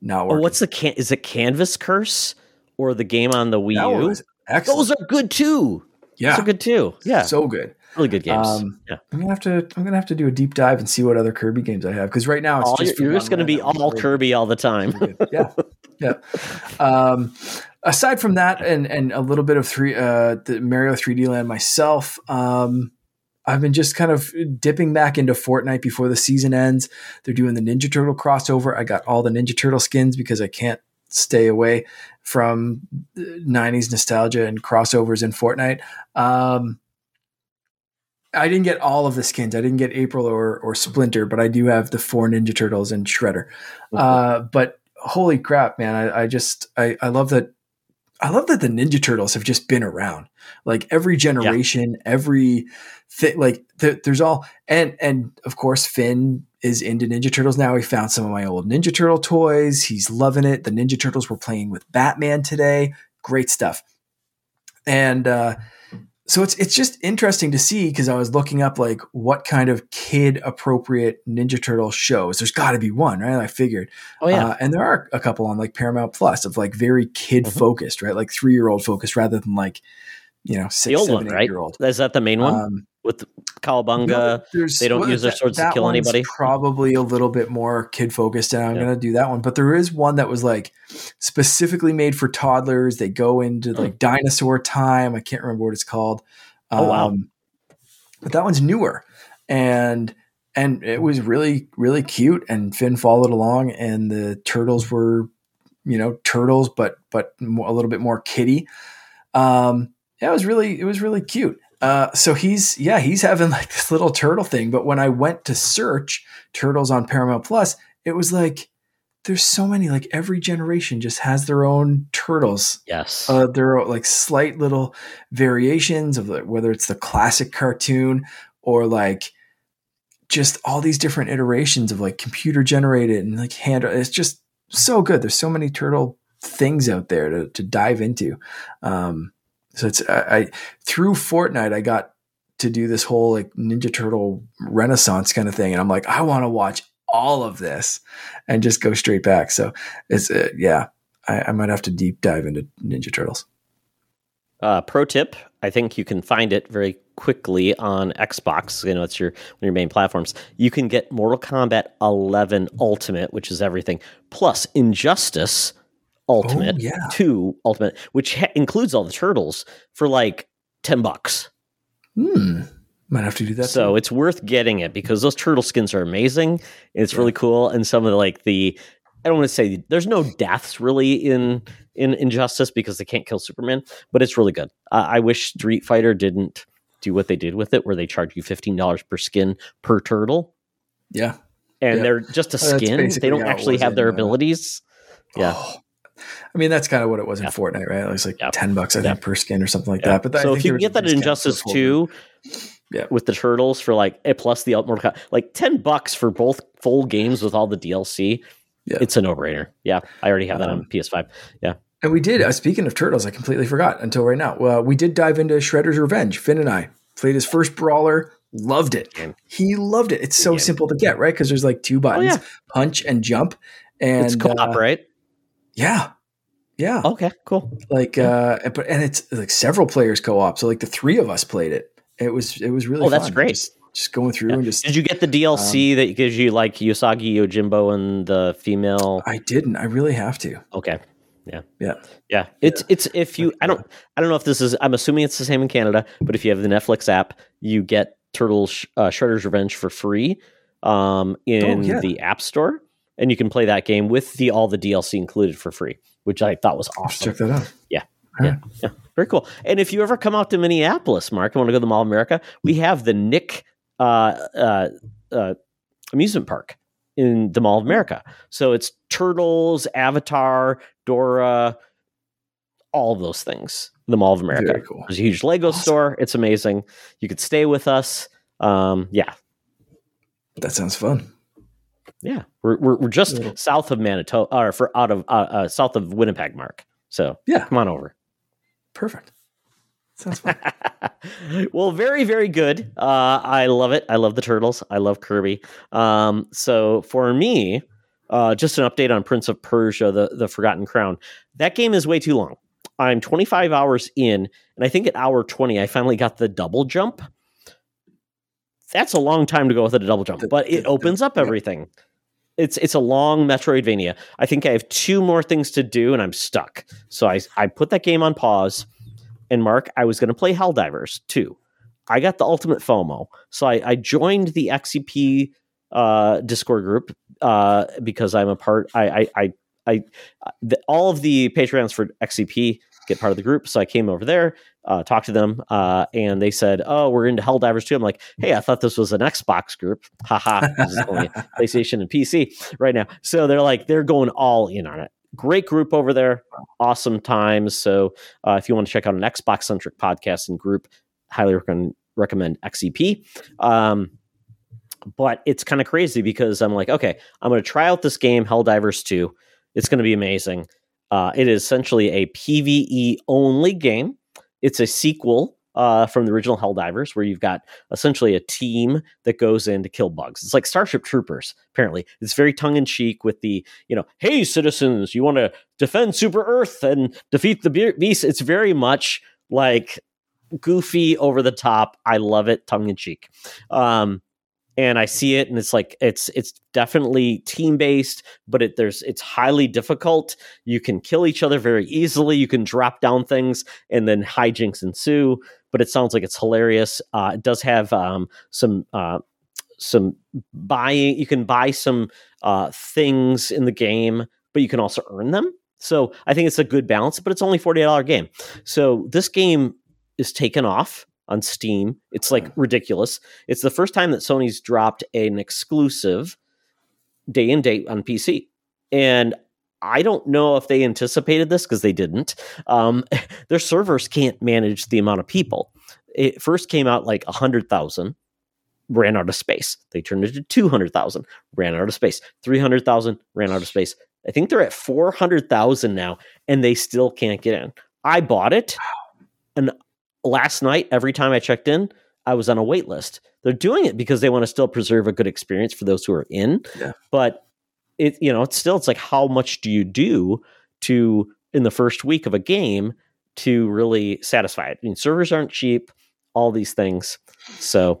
not working. What's the is it Canvas Curse or the game on the Wii U? Those are good too. Yeah, those are good too. Yeah, so good. Really good games. I'm gonna have to do a deep dive and see what other Kirby games I have, because right now it's you're just gonna be all Kirby all the time. Yeah. Aside from that, and a little bit of the Mario 3D Land myself, I've been just kind of dipping back into Fortnite before the season ends. They're doing the Ninja Turtle crossover. I got all the Ninja Turtle skins because I can't stay away from 90s nostalgia and crossovers in Fortnite. I didn't get all of the skins. I didn't get April or Splinter, but I do have the 4 Ninja Turtles and Shredder. But holy crap, man. I love that the Ninja Turtles have just been around, like every generation, every thing, like there's all, and of course Finn is into Ninja Turtles now. He found some of my old Ninja Turtle toys. He's loving it. The Ninja Turtles were playing with Batman today. Great stuff. And, so it's just interesting to see, because I was looking up like what kind of kid appropriate Ninja Turtle shows. There's got to be one, right? I figured. Oh yeah. And there are a couple on like Paramount Plus of like very kid focused, right? Like 3-year-old focused rather than like 6-, 7-, 8-year-old. Right? Is that the main one with Cowabunga? They don't use their swords to kill anybody. Probably a little bit more kid focused, and I'm going to do that one. But there is one that was like specifically made for toddlers. They go into like dinosaur time. I can't remember what it's called. Wow! But that one's newer, and it was really, really cute. And Finn followed along, and the turtles were, turtles, but more, a little bit more kiddie. It was really cute. So he's having like this little turtle thing. But when I went to search turtles on Paramount Plus, it was like, there's so many, like every generation just has their own turtles. Yes. There are like slight little variations of whether it's the classic cartoon or like just all these different iterations of like computer generated and like hand. It's just so good. There's so many turtle things out there to dive into. So it's through Fortnite, I got to do this whole like Ninja Turtle Renaissance kind of thing, and I'm like, I want to watch all of this and just go straight back. So it's I might have to deep dive into Ninja Turtles. Pro tip: I think you can find it very quickly on Xbox. It's one of your main platforms. You can get Mortal Kombat 11 Ultimate, which is everything, plus Injustice Ultimate, 2 Ultimate, which includes all the turtles, for like $10. Might have to do that. So It's worth getting it, because those turtle skins are amazing. It's really cool. And some of the, like the, I don't want to say there's no deaths really in Injustice because they can't kill Superman, but it's really good. I wish Street Fighter didn't do what they did with it, where they charge you $15 per skin per turtle. Yeah. And they're just a skin. They don't actually have their abilities. Yeah. Oh. I mean, that's kind of what it was in Fortnite, right? It was like $10, I think, per skin or something like that. But so if you can get that Injustice 2 with the turtles for like, plus the Mortal Kombat, like $10 for both full games with all the DLC, it's a no-brainer. Yeah, I already have that on PS5. Yeah. And we did, speaking of turtles, I completely forgot until right now. We did dive into Shredder's Revenge. Finn and I played his first brawler. Loved it. He loved it. It's so simple to get, right? Because there's like two buttons, punch and jump. And it's co-op, right? Yeah. Yeah. Okay, cool. Like, and it's like several players co-op. So like the three of us played it. It was really fun. Oh, that's great. Just going through and just. Did you get the DLC that gives you like Usagi, Yojimbo, and the female? I didn't. I really have to. Okay. Yeah. It's if you, I don't know if this is, I'm assuming it's the same in Canada, but if you have the Netflix app, you get Turtles Shredder's Revenge for free in the App Store. And you can play that game with all the DLC included for free, which I thought was awesome. Check that out. Yeah. Very cool. And if you ever come out to Minneapolis, Mark, I want to go to the Mall of America. We have the Nick amusement park in the Mall of America. So it's Turtles, Avatar, Dora, all those things. The Mall of America. Very cool. There's a huge Lego store. It's amazing. You could stay with us. Yeah. That sounds fun. Yeah, we're just south of Manitoba, or south of Winnipeg, Mark. So come on over. Perfect. Sounds fun. Well, very, very good. I love it. I love the turtles. I love Kirby. So for me, just an update on Prince of Persia: The Forgotten Crown. That game is way too long. I'm 25 hours in, and I think at hour 20, I finally got the double jump. That's a long time to go without a double jump, but it opens up everything. It's a long Metroidvania. I think I have two more things to do, and I'm stuck. So I put that game on pause, and Mark, I was going to play Helldivers 2. I got the ultimate FOMO. So I joined the XCP Discord group because I'm a part... all of the Patreons for XCP get part of the group. So I came over there, talked to them, and they said, "Oh, we're into Helldivers 2. I'm like, "Hey, I thought this was an Xbox group. Haha, this is only PlayStation and PC right now." So they're like, they're going all in on it. Great group over there. Awesome times. So if you want to check out an Xbox centric podcast and group, highly recommend XCP. But it's kind of crazy because I'm like, okay, I'm going to try out this game, Helldivers 2. It's going to be amazing. It is essentially a PvE only game. It's a sequel from the original Helldivers, where you've got essentially a team that goes in to kill bugs. It's like Starship Troopers, apparently. It's very tongue in cheek with the, hey, citizens, you want to defend Super Earth and defeat the beast. It's very much like goofy, over the top. I love it, tongue in cheek. And I see it, and it's like it's definitely team based, but it's highly difficult. You can kill each other very easily. You can drop down things, and then hijinks ensue. But it sounds like it's hilarious. It does have some buying. You can buy some things in the game, but you can also earn them. So I think it's a good balance. But it's only $48 game. So this game is taken off on Steam. It's like ridiculous. It's the first time that Sony's dropped an exclusive day and date on PC. And I don't know if they anticipated this, because they didn't. Their servers can't manage the amount of people. It first came out like 100,000, ran out of space. They turned it to 200,000, ran out of space. 300,000, ran out of space. I think they're at 400,000 now, and they still can't get in. I bought it, and last night, every time I checked in, I was on a wait list. They're doing it because they want to still preserve a good experience for those who are in. Yeah. But it's like, how much do you do in the first week of a game to really satisfy it? I mean, servers aren't cheap, all these things. So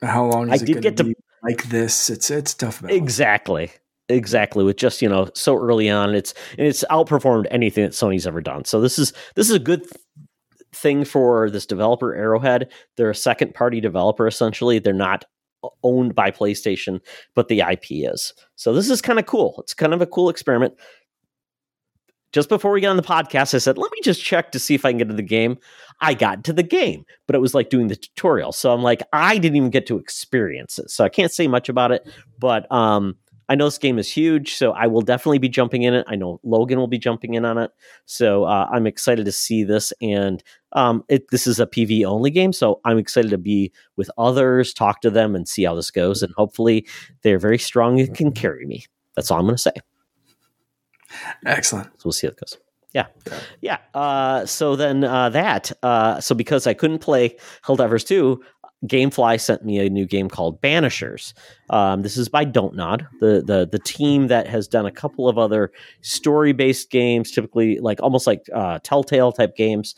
how long is it going to be like this? It's tough. Exactly. With just, so early on, it's outperformed anything that Sony's ever done. So this is a good thing for this developer, Arrowhead. They're a second party developer, essentially. They're not owned by PlayStation, but the IP is. So this is kind of cool. It's kind of a cool experiment. Just before we got on the podcast, I said, let me just check to see if I can get to the game. I got to the game, but it was like doing the tutorial. So I'm like, I didn't even get to experience it. So I can't say much about it, but I know this game is huge, so I will definitely be jumping in it. I know Logan will be jumping in on it. So I'm excited to see this. And this is a PvE only game, so I'm excited to be with others, talk to them, and see how this goes. And hopefully they're very strong and can carry me. That's all I'm going to say. Excellent. So we'll see how it goes. Yeah. So because I couldn't play Helldivers 2, Gamefly sent me a new game called Banishers. This is by Don't Nod, the team that has done a couple of other story-based games, typically like almost like Telltale type games.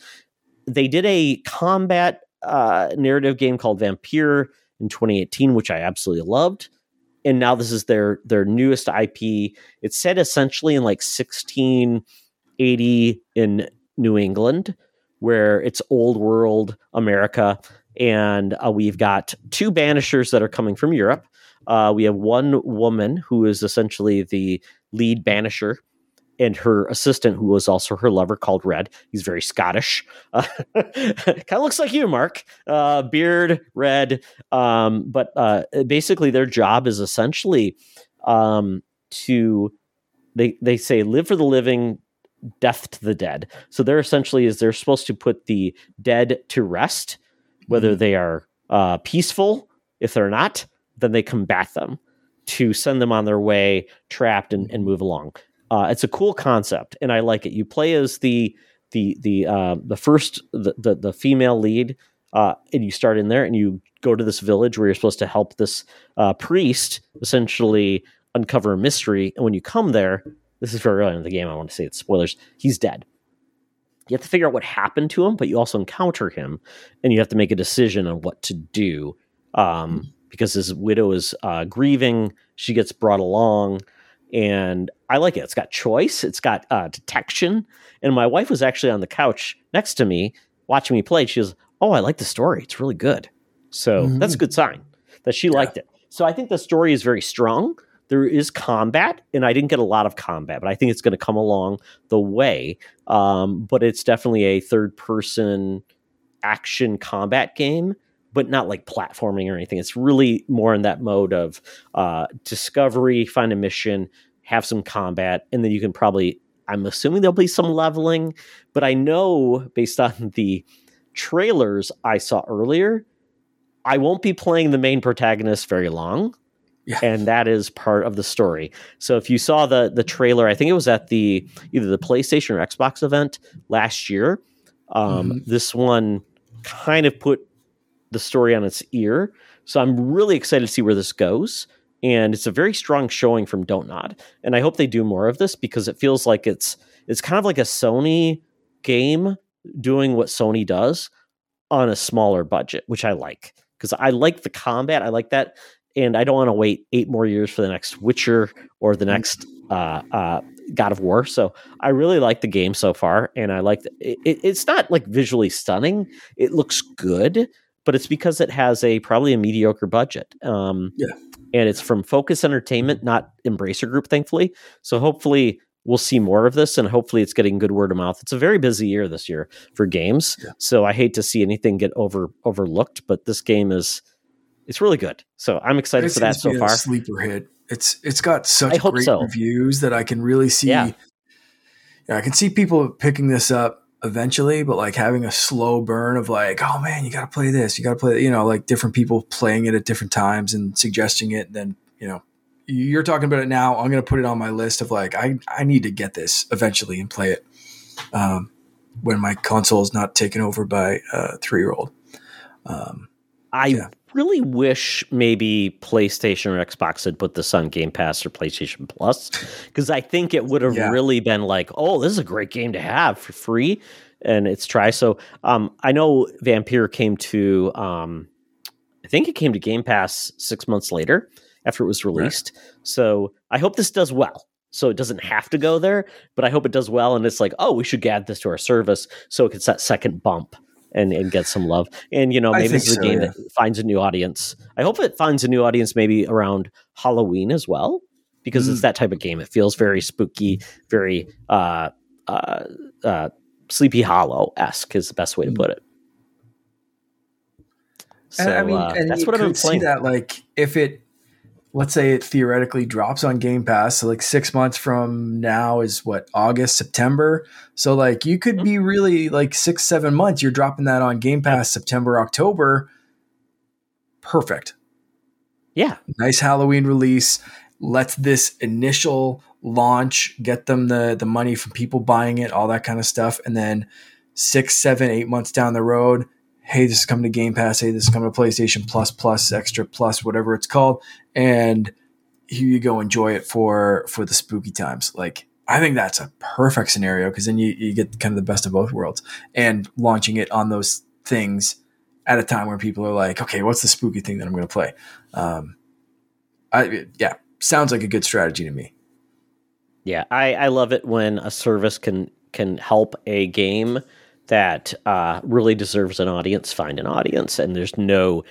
They did a combat narrative game called Vampyr in 2018, which I absolutely loved. And now this is their newest IP. It's set essentially in like 1680 in New England, where it's old world America. And we've got two banishers that are coming from Europe. We have one woman who is essentially the lead banisher, and her assistant, who was also her lover, called Red. He's very Scottish. Kind of looks like you, Mark. Beard, red. But basically their job is essentially they say, live for the living, death to the dead. So they're supposed to put the dead to rest, whether they are peaceful. If they're not, then they combat them to send them on their way, trapped, and move along. It's a cool concept, and I like it. You play as the female lead, and you start in there, and you go to this village where you're supposed to help this priest essentially uncover a mystery. And when you come there, this is very early in the game, I want to say it's spoilers, he's dead. You have to figure out what happened to him, but you also encounter him, and you have to make a decision on what to do, because his widow is grieving. She gets brought along. And I like it. It's got choice. It's got detection. And my wife was actually on the couch next to me watching me play. She goes, oh, I like the story. It's really good. So that's a good sign that she liked it. So I think the story is very strong. There is combat, and I didn't get a lot of combat, but I think it's going to come along the way. But it's definitely a third-person action combat game, but not like platforming or anything. It's really more in that mode of discovery, find a mission, have some combat, and then you can probably, I'm assuming there'll be some leveling, but I know based on the trailers I saw earlier, I won't be playing the main protagonist very long, and that is part of the story. So if you saw the trailer, I think it was at either the PlayStation or Xbox event last year, this one kind of put the story on its ear. So I'm really excited to see where this goes. And it's a very strong showing from Don't Nod. And I hope they do more of this, because it feels like it's kind of like a Sony game doing what Sony does on a smaller budget, which I like, because I like the combat. I like that. And I don't want to wait 8 more years for the next Witcher or the next God of War. So I really like the game so far. And I like it's not like visually stunning. It looks good, but it's because it has probably a mediocre budget. And it's from Focus Entertainment, not Embracer Group, thankfully. So hopefully we'll see more of this, and hopefully it's getting good word of mouth. It's a very busy year this year for games. Yeah. So I hate to see anything get overlooked, but this game it's really good. So I'm excited for that so far. It's a sleeper hit. It's got such great reviews that I can really see. Yeah, I can see people picking this up eventually, but like having a slow burn of like, oh man, you got to play this, you got to play that, like different people playing it at different times and suggesting it. And then, you're talking about it now. I'm going to put it on my list of like, I need to get this eventually and play it when my console is not taken over by a 3-year-old. I really wish maybe PlayStation or Xbox had put this on Game Pass or PlayStation Plus, because I think it would have really been like, oh, this is a great game to have for free, and it's try. So I know Vampyr came to, I think it came to Game Pass 6 months later after it was released. Right. So I hope this does well. So it doesn't have to go there, but I hope it does well. And it's like, oh, we should add this to our service so it gets that second bump. And get some love. And, maybe this is a game that finds a new audience. I hope it finds a new audience maybe around Halloween as well, because it's that type of game. It feels very spooky, very Sleepy Hollow-esque is the best way to put it. So, and, I mean, and that's what I've been playing. See that, like, if it, let's say it theoretically drops on Game Pass, so like 6 months from now is what, August, September. So like you could be really like 6-7 months. You're dropping that on Game Pass September, October. Perfect. Yeah. Nice Halloween release. Let's this initial launch get them the money from people buying it, all that kind of stuff. And then 6-8 months down the road, hey, this is coming to Game Pass. Hey, this is coming to PlayStation Plus, Extra Plus, whatever it's called. And here you go, enjoy it for the spooky times. Like, I think that's a perfect scenario because then you get kind of the best of both worlds. And launching it on those things at a time where people are like, okay, what's the spooky thing that I'm going to play? Yeah, sounds like a good strategy to me. Yeah, I love it when a service can help a game that really deserves an audience, find an audience, and there's no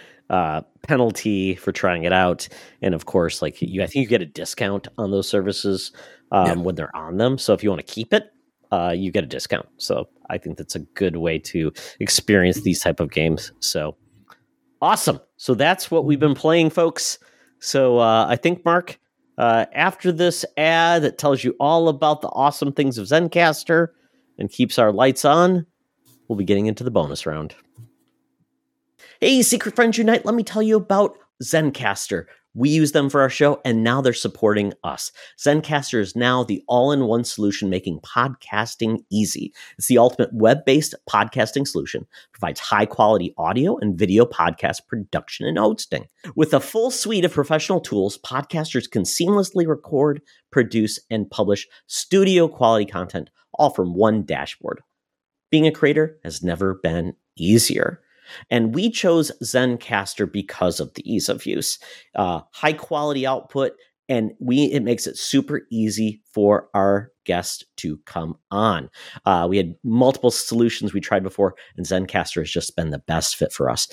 penalty for trying it out. And of course, like I think you get a discount on those services when they're on them. So if you want to keep it, you get a discount. So I think that's a good way to experience these type of games. So awesome. So that's what we've been playing, folks. So I think, Mark, after this ad that tells you all about the awesome things of Zencastr and keeps our lights on, we'll be getting into the bonus round. Hey, Secret Friends Unite, let me tell you about Zencastr. We use them for our show, and now they're supporting us. Zencastr is now the all-in-one solution making podcasting easy. It's the ultimate web-based podcasting solution. Provides high-quality audio and video podcast production and hosting. With a full suite of professional tools, podcasters can seamlessly record, produce, and publish studio-quality content, all from one dashboard. Being a creator has never been easier. And we chose Zencastr because of the ease of use, high quality output, and it makes it super easy for our guests to come on. We had multiple solutions we tried before, and Zencastr has just been the best fit for us.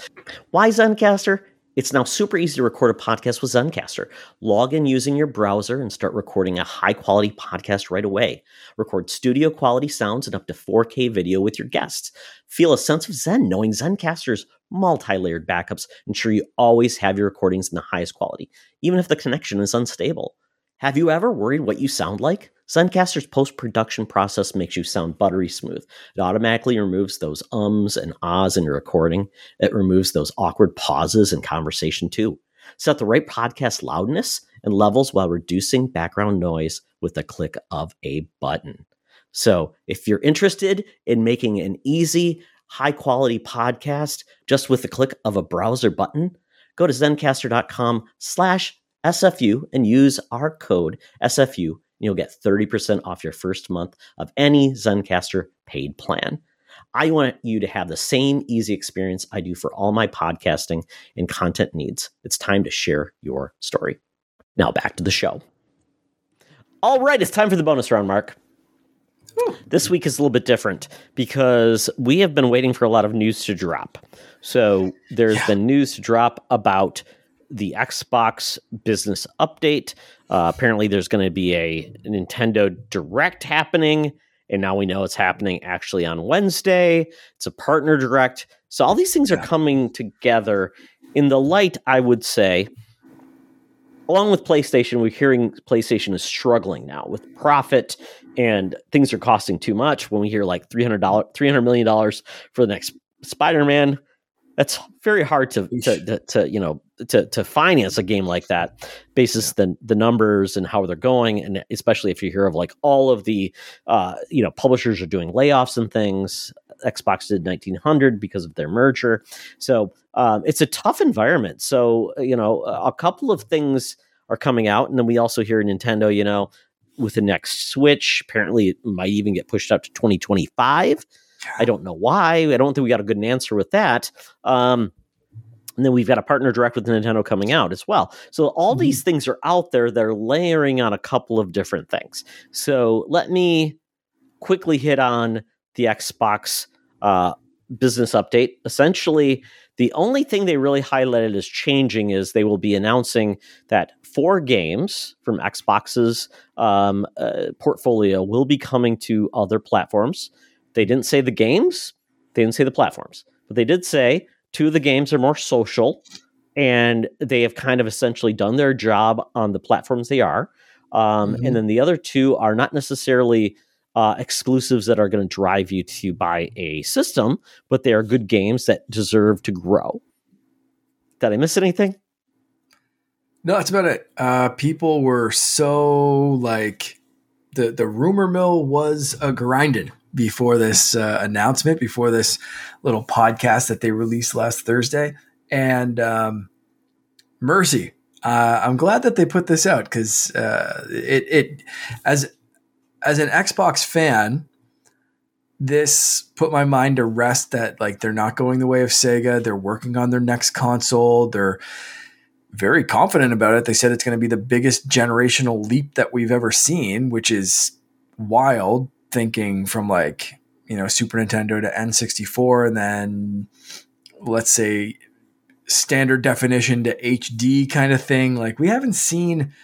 Why Zencastr? It's now super easy to record a podcast with Zencastr. Log in using your browser and start recording a high-quality podcast right away. Record studio-quality sounds and up to 4K video with your guests. Feel a sense of zen knowing Zencastr's multi-layered backups ensure you always have your recordings in the highest quality, even if the connection is unstable. Have you ever worried what you sound like? Zencastr's post-production process makes you sound buttery smooth. It automatically removes those ums and ahs in your recording. It removes those awkward pauses in conversation too. Set the right podcast loudness and levels while reducing background noise with the click of a button. So if you're interested in making an easy, high-quality podcast just with the click of a browser button, go to zencastr.com/SFU and use our code SFU. You'll get 30% off your first month of any Zencastr paid plan. I want you to have the same easy experience I do for all my podcasting and content needs. It's time to share your story. Now back to the show. All right, it's time for the bonus round, Mark. This week is a little bit different because we have been waiting for a lot of news to drop. So there's been news to drop about the Xbox business update. Apparently there's going to be a Nintendo Direct happening, and now we know it's happening actually on Wednesday. It's a partner direct. So all these things are coming together in the light, I would say, along with PlayStation. We're hearing PlayStation is struggling now with profit and things are costing too much. When we hear like $300 million for the next Spider-Man, that's very hard to finance a game like that, basis the numbers and how they're going, and especially if you hear of like all of the publishers are doing layoffs and things. Xbox did 1900 because of their merger, so it's a tough environment. So a couple of things are coming out, and then we also hear Nintendo, with the next Switch, apparently it might even get pushed up to 2025. I don't know why. I don't think we got a good answer with that. And then we've got a partner direct with Nintendo coming out as well. So all these things are out there. They're layering on a couple of different things. So let me quickly hit on the Xbox business update. Essentially, the only thing they really highlighted as changing is they will be announcing that 4 games from Xbox's portfolio will be coming to other platforms. They didn't say the games, they didn't say the platforms, but they did say 2 of the games are more social, and they have kind of essentially done their job on the platforms they are. And then the other 2 are not necessarily exclusives that are going to drive you to buy a system, but they are good games that deserve to grow. Did I miss anything? No, that's about it. People were so like the rumor mill was grinded before this announcement, before this little podcast that they released last Thursday. And mercy, I'm glad that they put this out because it as an Xbox fan, this put my mind to rest that like they're not going the way of Sega. They're working on their next console. They're very confident about it. They said it's going to be the biggest generational leap that we've ever seen, which is wild thinking from like, you know, Super Nintendo to N64 and then let's say standard definition to HD kind of thing. Like we haven't seen,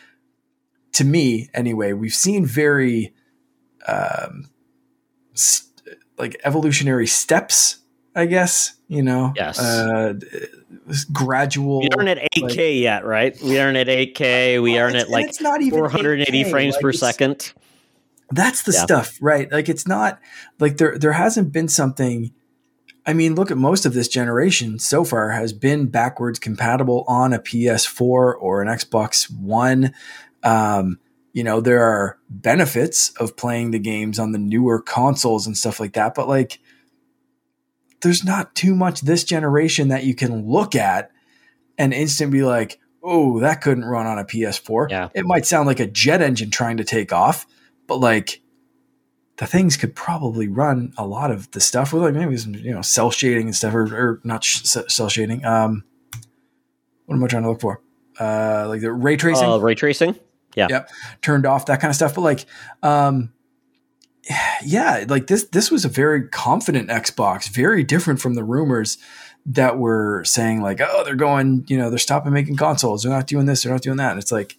to me anyway, we've seen very like evolutionary steps, I guess, you know. Yes. Gradual. We aren't at 8K like, yet, right? We aren't at 8K. We aren't at like 480 frames per second. That's the stuff, right? Like it's not like there hasn't been something. I mean, look at most of this generation so far has been backwards compatible on a PS4 or an Xbox One. You know, there are benefits of playing the games on the newer consoles and stuff like that, but like there's not too much this generation that you can look at and instantly be like, oh, that couldn't run on a PS4. Yeah. It might sound like a jet engine trying to take off, but like the things could probably run a lot of the stuff with like maybe some, you know, cell shading and stuff or not cell shading. What am I trying to look for? Like the ray tracing, Yeah. Yep. Turned off, that kind of stuff. But like, yeah, like this was a very confident Xbox, very different from the rumors that were saying like, oh, they're going, you know, they're stopping making consoles. They're not doing this. They're not doing that. And it's like,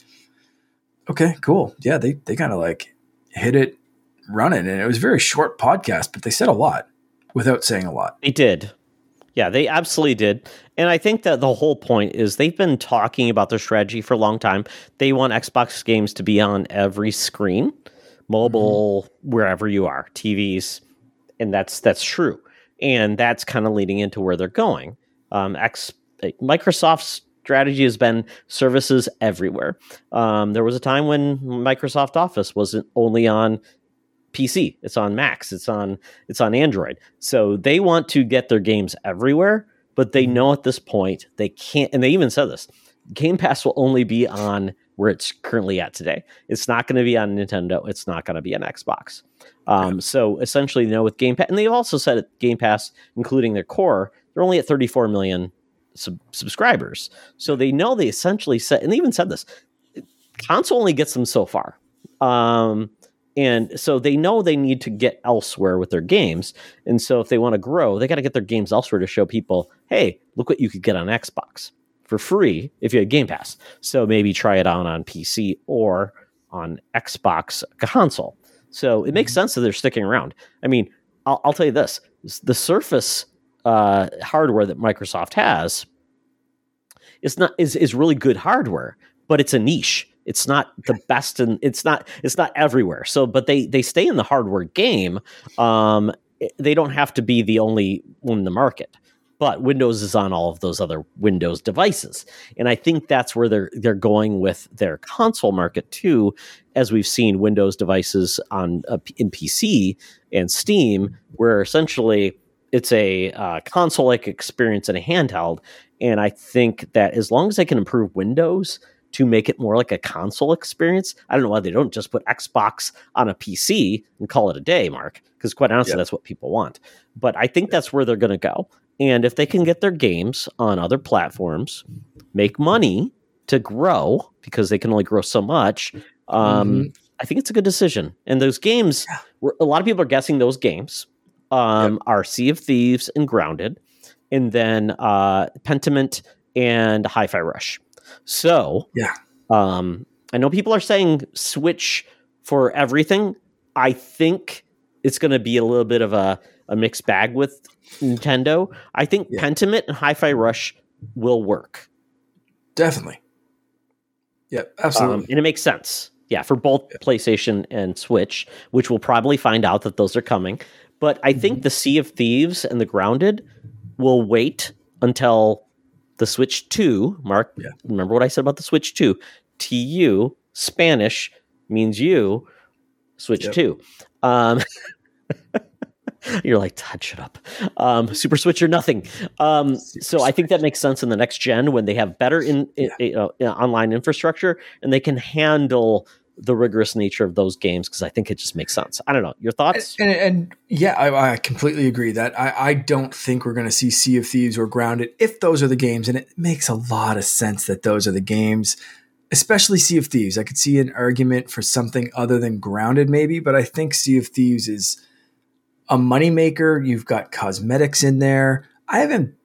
okay, cool. Yeah. They kind of like hit it running, and it was a very short podcast, but they said a lot without saying a lot. They did. Yeah, they absolutely did. And I think that the whole point is they've been talking about their strategy for a long time. They want Xbox games to be on every screen, mobile, wherever you are, TVs. And that's true. And that's kind of leading into where they're going. Microsoft's strategy has been services everywhere. There was a time when Microsoft Office wasn't only on PC, it's on Macs, it's on Android. So they want to get their games everywhere, but they know at this point they can't, and they even said this, Game Pass will only be on where it's currently at today. It's not going to be on Nintendo, it's not going to be on Xbox. So essentially, you know, with Game Pass, and they've also said at Game Pass, including their core, they're only at 34 million subscribers. So they know they essentially said, and they even said this, console only gets them so far. And so they know they need to get elsewhere with their games. And so if they want to grow, they got to get their games elsewhere to show people, hey, look what you could get on Xbox for free if you had Game Pass. So maybe try it out on PC or on Xbox console. So it makes sense that they're sticking around. I mean, I'll tell you this. The Surface hardware that Microsoft has is really good hardware, but it's a niche. It's not the best, and it's not everywhere. So, but they stay in the hardware game. They don't have to be the only one in the market. But Windows is on all of those other Windows devices, and I think that's where they're going with their console market too. As we've seen Windows devices on in PC and Steam, where essentially it's a console-like experience in a handheld. And I think that as long as they can improve Windows to make it more like a console experience. I don't know why they don't just put Xbox on a PC and call it a day, Mark, because quite honestly, that's what people want. But I think that's where they're going to go. And if they can get their games on other platforms, make money to grow, because they can only grow so much, I think it's a good decision. And those games, a lot of people are guessing those games are Sea of Thieves and Grounded, and then Pentiment and Hi-Fi Rush. So I know people are saying Switch for everything. I think it's going to be a little bit of a mixed bag with Nintendo. I think Pentiment and Hi-Fi Rush will work. Definitely. Yeah, absolutely. And it makes sense. Yeah, for both PlayStation and Switch, which we'll probably find out that those are coming. But I think the Sea of Thieves and the Grounded will wait until the Switch 2, Mark, remember what I said about the Switch 2? TU, Spanish, means you, Switch 2. You're like, Todd, shut up. Super Switch or nothing. So I think that makes sense in the next gen when they have better online infrastructure and they can handle the rigorous nature of those games, because I think it just makes sense. I don't know. Your thoughts? And I completely agree that I don't think we're going to see Sea of Thieves or Grounded if those are the games. And it makes a lot of sense that those are the games, especially Sea of Thieves. I could see an argument for something other than Grounded maybe, but I think Sea of Thieves is a moneymaker. You've got cosmetics in there. I haven't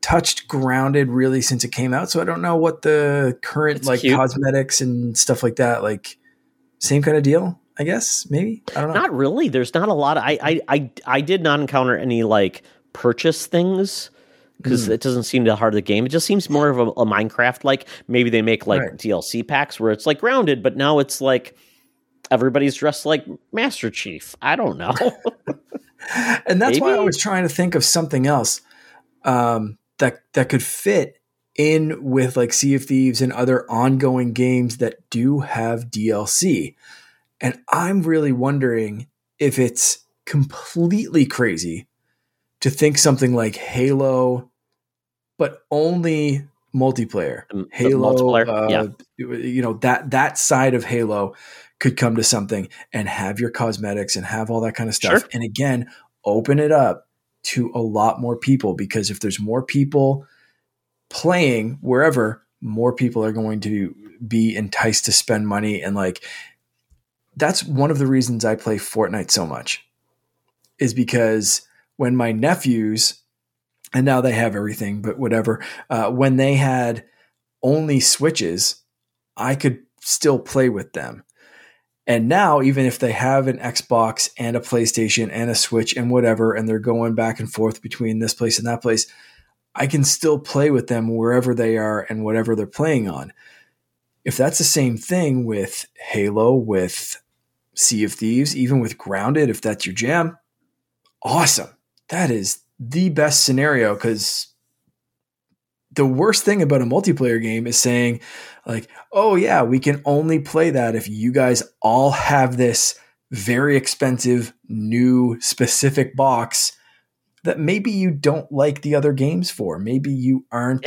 touched Grounded really since it came out, so I don't know what the current cosmetics and stuff like that, like same kind of deal, I guess, maybe? I don't know. Not really. There's not a lot of, I did not encounter any like purchase things, because it doesn't seem the heart of the game. It just seems more of a Minecraft, like maybe they make like DLC packs where it's like Grounded, but now it's like everybody's dressed like Master Chief. I don't know. And that's why I was trying to think of something else that could fit in with like Sea of Thieves and other ongoing games that do have DLC. And I'm really wondering if it's completely crazy to think something like Halo, but only multiplayer. You know, that side of Halo could come to something and have your cosmetics and have all that kind of stuff. Sure. And again, open it up to a lot more people, because if there's more people playing wherever, more people are going to be enticed to spend money. And like, that's one of the reasons I play Fortnite so much, is because when my nephews, and now they have everything, but whatever, when they had only Switches, I could still play with them. And now, even if they have an Xbox and a PlayStation and a Switch and whatever, and they're going back and forth between this place and that place, I can still play with them wherever they are and whatever they're playing on. If that's the same thing with Halo, with Sea of Thieves, even with Grounded, if that's your jam, awesome. That is the best scenario, because the worst thing about a multiplayer game is saying like, oh yeah, we can only play that if you guys all have this very expensive new specific box that maybe you don't like the other games for. Maybe you aren't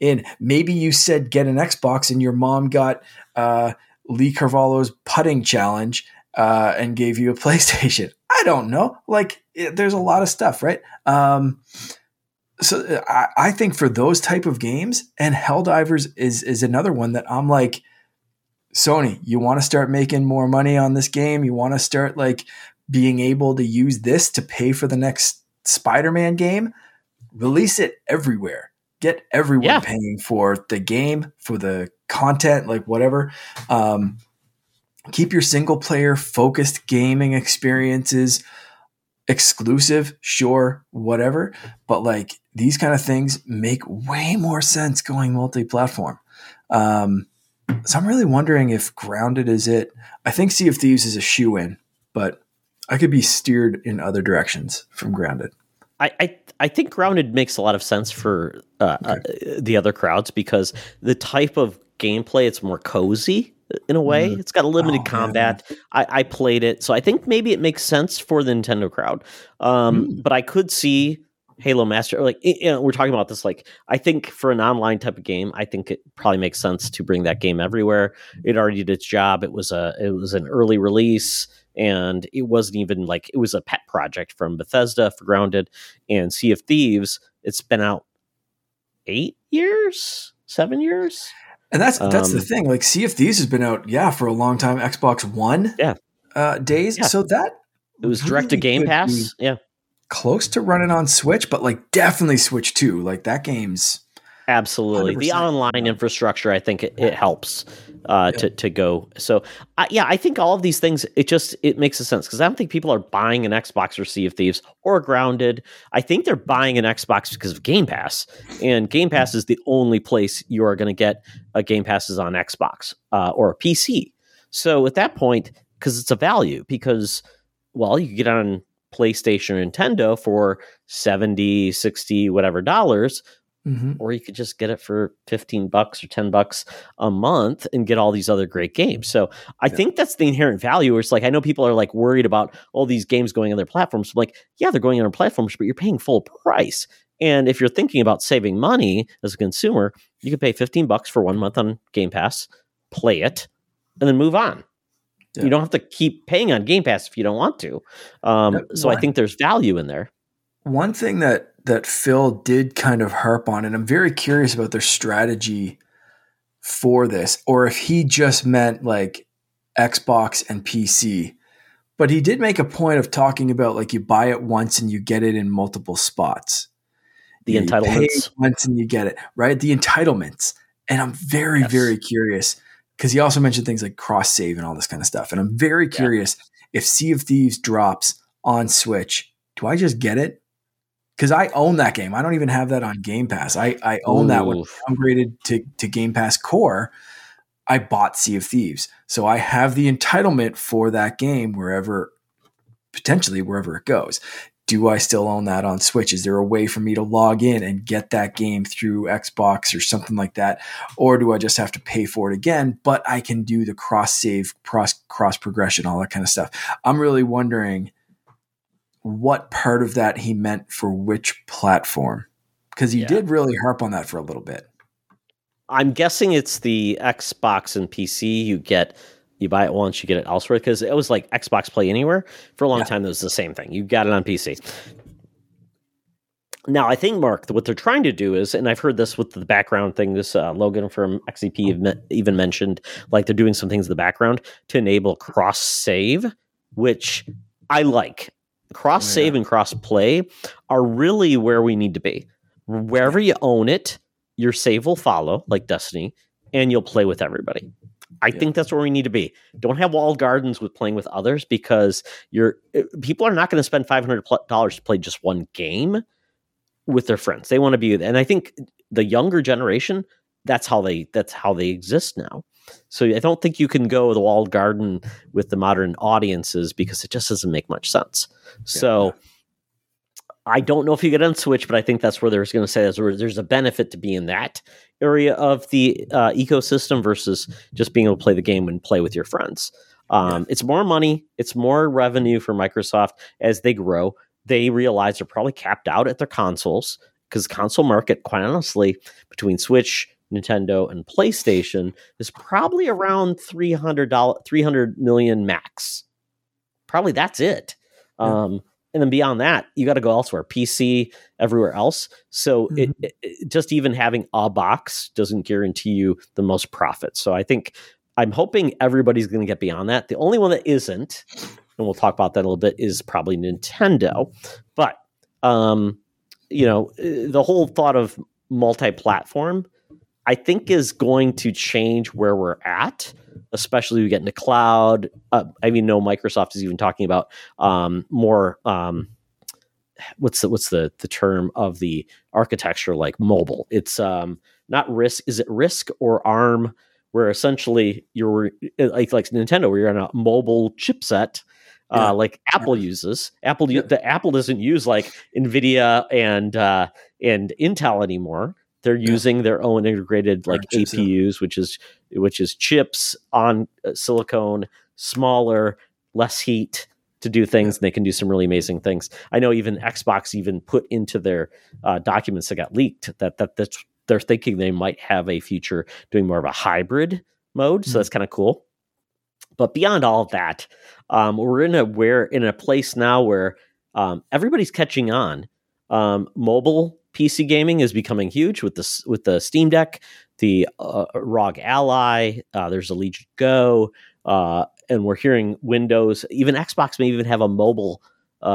in. Maybe you said get an Xbox and your mom got Lee Carvalho's putting challenge and gave you a PlayStation. I don't know. Like, there's a lot of stuff, right? So I think for those type of games, and Helldivers is another one that I'm like, Sony, you want to start making more money on this game? You want to start like being able to use this to pay for the next Spider-Man game? Release it everywhere. Get everyone paying for the game, for the content, like whatever. Keep your single player focused gaming experiences exclusive, sure, whatever. But like these kind of things make way more sense going multi-platform. So I'm really wondering if Grounded is it. I think Sea of Thieves is a shoe-in, but I could be steered in other directions from Grounded. I think Grounded makes a lot of sense for the other crowds, because the type of gameplay, it's more cozy in a way. It's got a limited combat. I played it, so I think maybe it makes sense for the Nintendo crowd. But I could see Halo Master, like, you know, we're talking about this, like, I think for an online type of game, I think it probably makes sense to bring that game everywhere. It already did its job. It was an early release, and it wasn't even like, it was a pet project from Bethesda for Grounded. And Sea of Thieves, it's been out 8 years, 7 years. And that's the thing. Like, Sea of Thieves has been out, for a long time. Xbox One days. Yeah. So that it was direct to Game Pass. close to running on Switch, but like definitely Switch 2. Like that game's absolutely 100%. The online infrastructure, I think it helps to go. So I think all of these things, it makes a sense, because I don't think people are buying an Xbox or Sea of Thieves or Grounded. I think they're buying an Xbox because of Game Pass, and Game Pass is the only place you are going to get a Game Pass is on Xbox or a PC. So at that point, because it's a value, because, well, you get on PlayStation or Nintendo for $70, $60, whatever dollars. Mm-hmm. Or you could just get it for $15 or $10 a month and get all these other great games. So I think that's the inherent value. It's like, I know people are like worried about all these games going on their platforms. Like, yeah, they're going on their platforms, but you're paying full price. And if you're thinking about saving money as a consumer, you could pay $15 for 1 month on Game Pass, play it, and then move on. Yeah. You don't have to keep paying on Game Pass if you don't want to. So I think there's value in there. One thing that Phil did kind of harp on, and I'm very curious about their strategy for this, or if he just meant like Xbox and PC, but he did make a point of talking about like you buy it once and you get it in multiple spots. The entitlements. You pay once and you get it, right? The entitlements. And I'm very, very curious, because he also mentioned things like cross save and all this kind of stuff. And I'm very curious if Sea of Thieves drops on Switch, do I just get it? Because I own that game. I don't even have that on Game Pass. I own that one. Upgraded to Game Pass Core, I bought Sea of Thieves. So I have the entitlement for that game wherever it goes. Do I still own that on Switch? Is there a way for me to log in and get that game through Xbox or something like that? Or do I just have to pay for it again? But I can do the cross-save, cross-progression, all that kind of stuff. I'm really wondering what part of that he meant for which platform, because he did really harp on that for a little bit. I'm guessing it's the Xbox and PC. You buy it once, you get it elsewhere, because it was like Xbox Play Anywhere for a long time. That was the same thing. You got it on PC. Now, I think, Mark, what they're trying to do is, and I've heard this with the background thing, this Logan from XCP even mentioned, like they're doing some things in the background to enable cross save, which I like. Cross save and cross play are really where we need to be. Wherever you own it, your save will follow, like Destiny, and you'll play with everybody. I think that's where we need to be. Don't have walled gardens with playing with others, because people are not going to spend $500 to play just one game with their friends. They want to be, and I think the younger generation, that's how they exist now. So I don't think you can go the walled garden with the modern audiences, because it just doesn't make much sense. So I don't know if you get on Switch, but I think that's where there's going to say there's a benefit to be in that area of the ecosystem versus just being able to play the game and play with your friends. It's more money. It's more revenue for Microsoft as they grow. They realize they're probably capped out at their consoles, because the console market, quite honestly, between Switch, Nintendo, and PlayStation is probably around $300 million max. Probably that's it. And then beyond that, you got to go elsewhere, PC, everywhere else. So it just even having a box doesn't guarantee you the most profit. So I'm hoping everybody's going to get beyond that. The only one that isn't, and we'll talk about that a little bit, is probably Nintendo. But, the whole thought of multi-platform, I think, is going to change where we're at, especially we get into cloud. Microsoft is even talking about more. What's the term of the architecture, like mobile? It's not risk. Is it risk or ARM? Where essentially you're like Nintendo, where you're on a mobile chipset. Like Apple uses. Apple doesn't use like NVIDIA and Intel anymore. They're using their own integrated like APUs, which is chips on silicone, smaller, less heat to do things, and they can do some really amazing things. I know even Xbox even put into their documents that got leaked that they're thinking they might have a future doing more of a hybrid mode. So that's kind of cool. But beyond all of that, we're in a place now where everybody's catching on. Mobile PC gaming is becoming huge with the Steam Deck, the ROG Ally. There's a Legion Go, and we're hearing Windows. Even Xbox may even have a mobile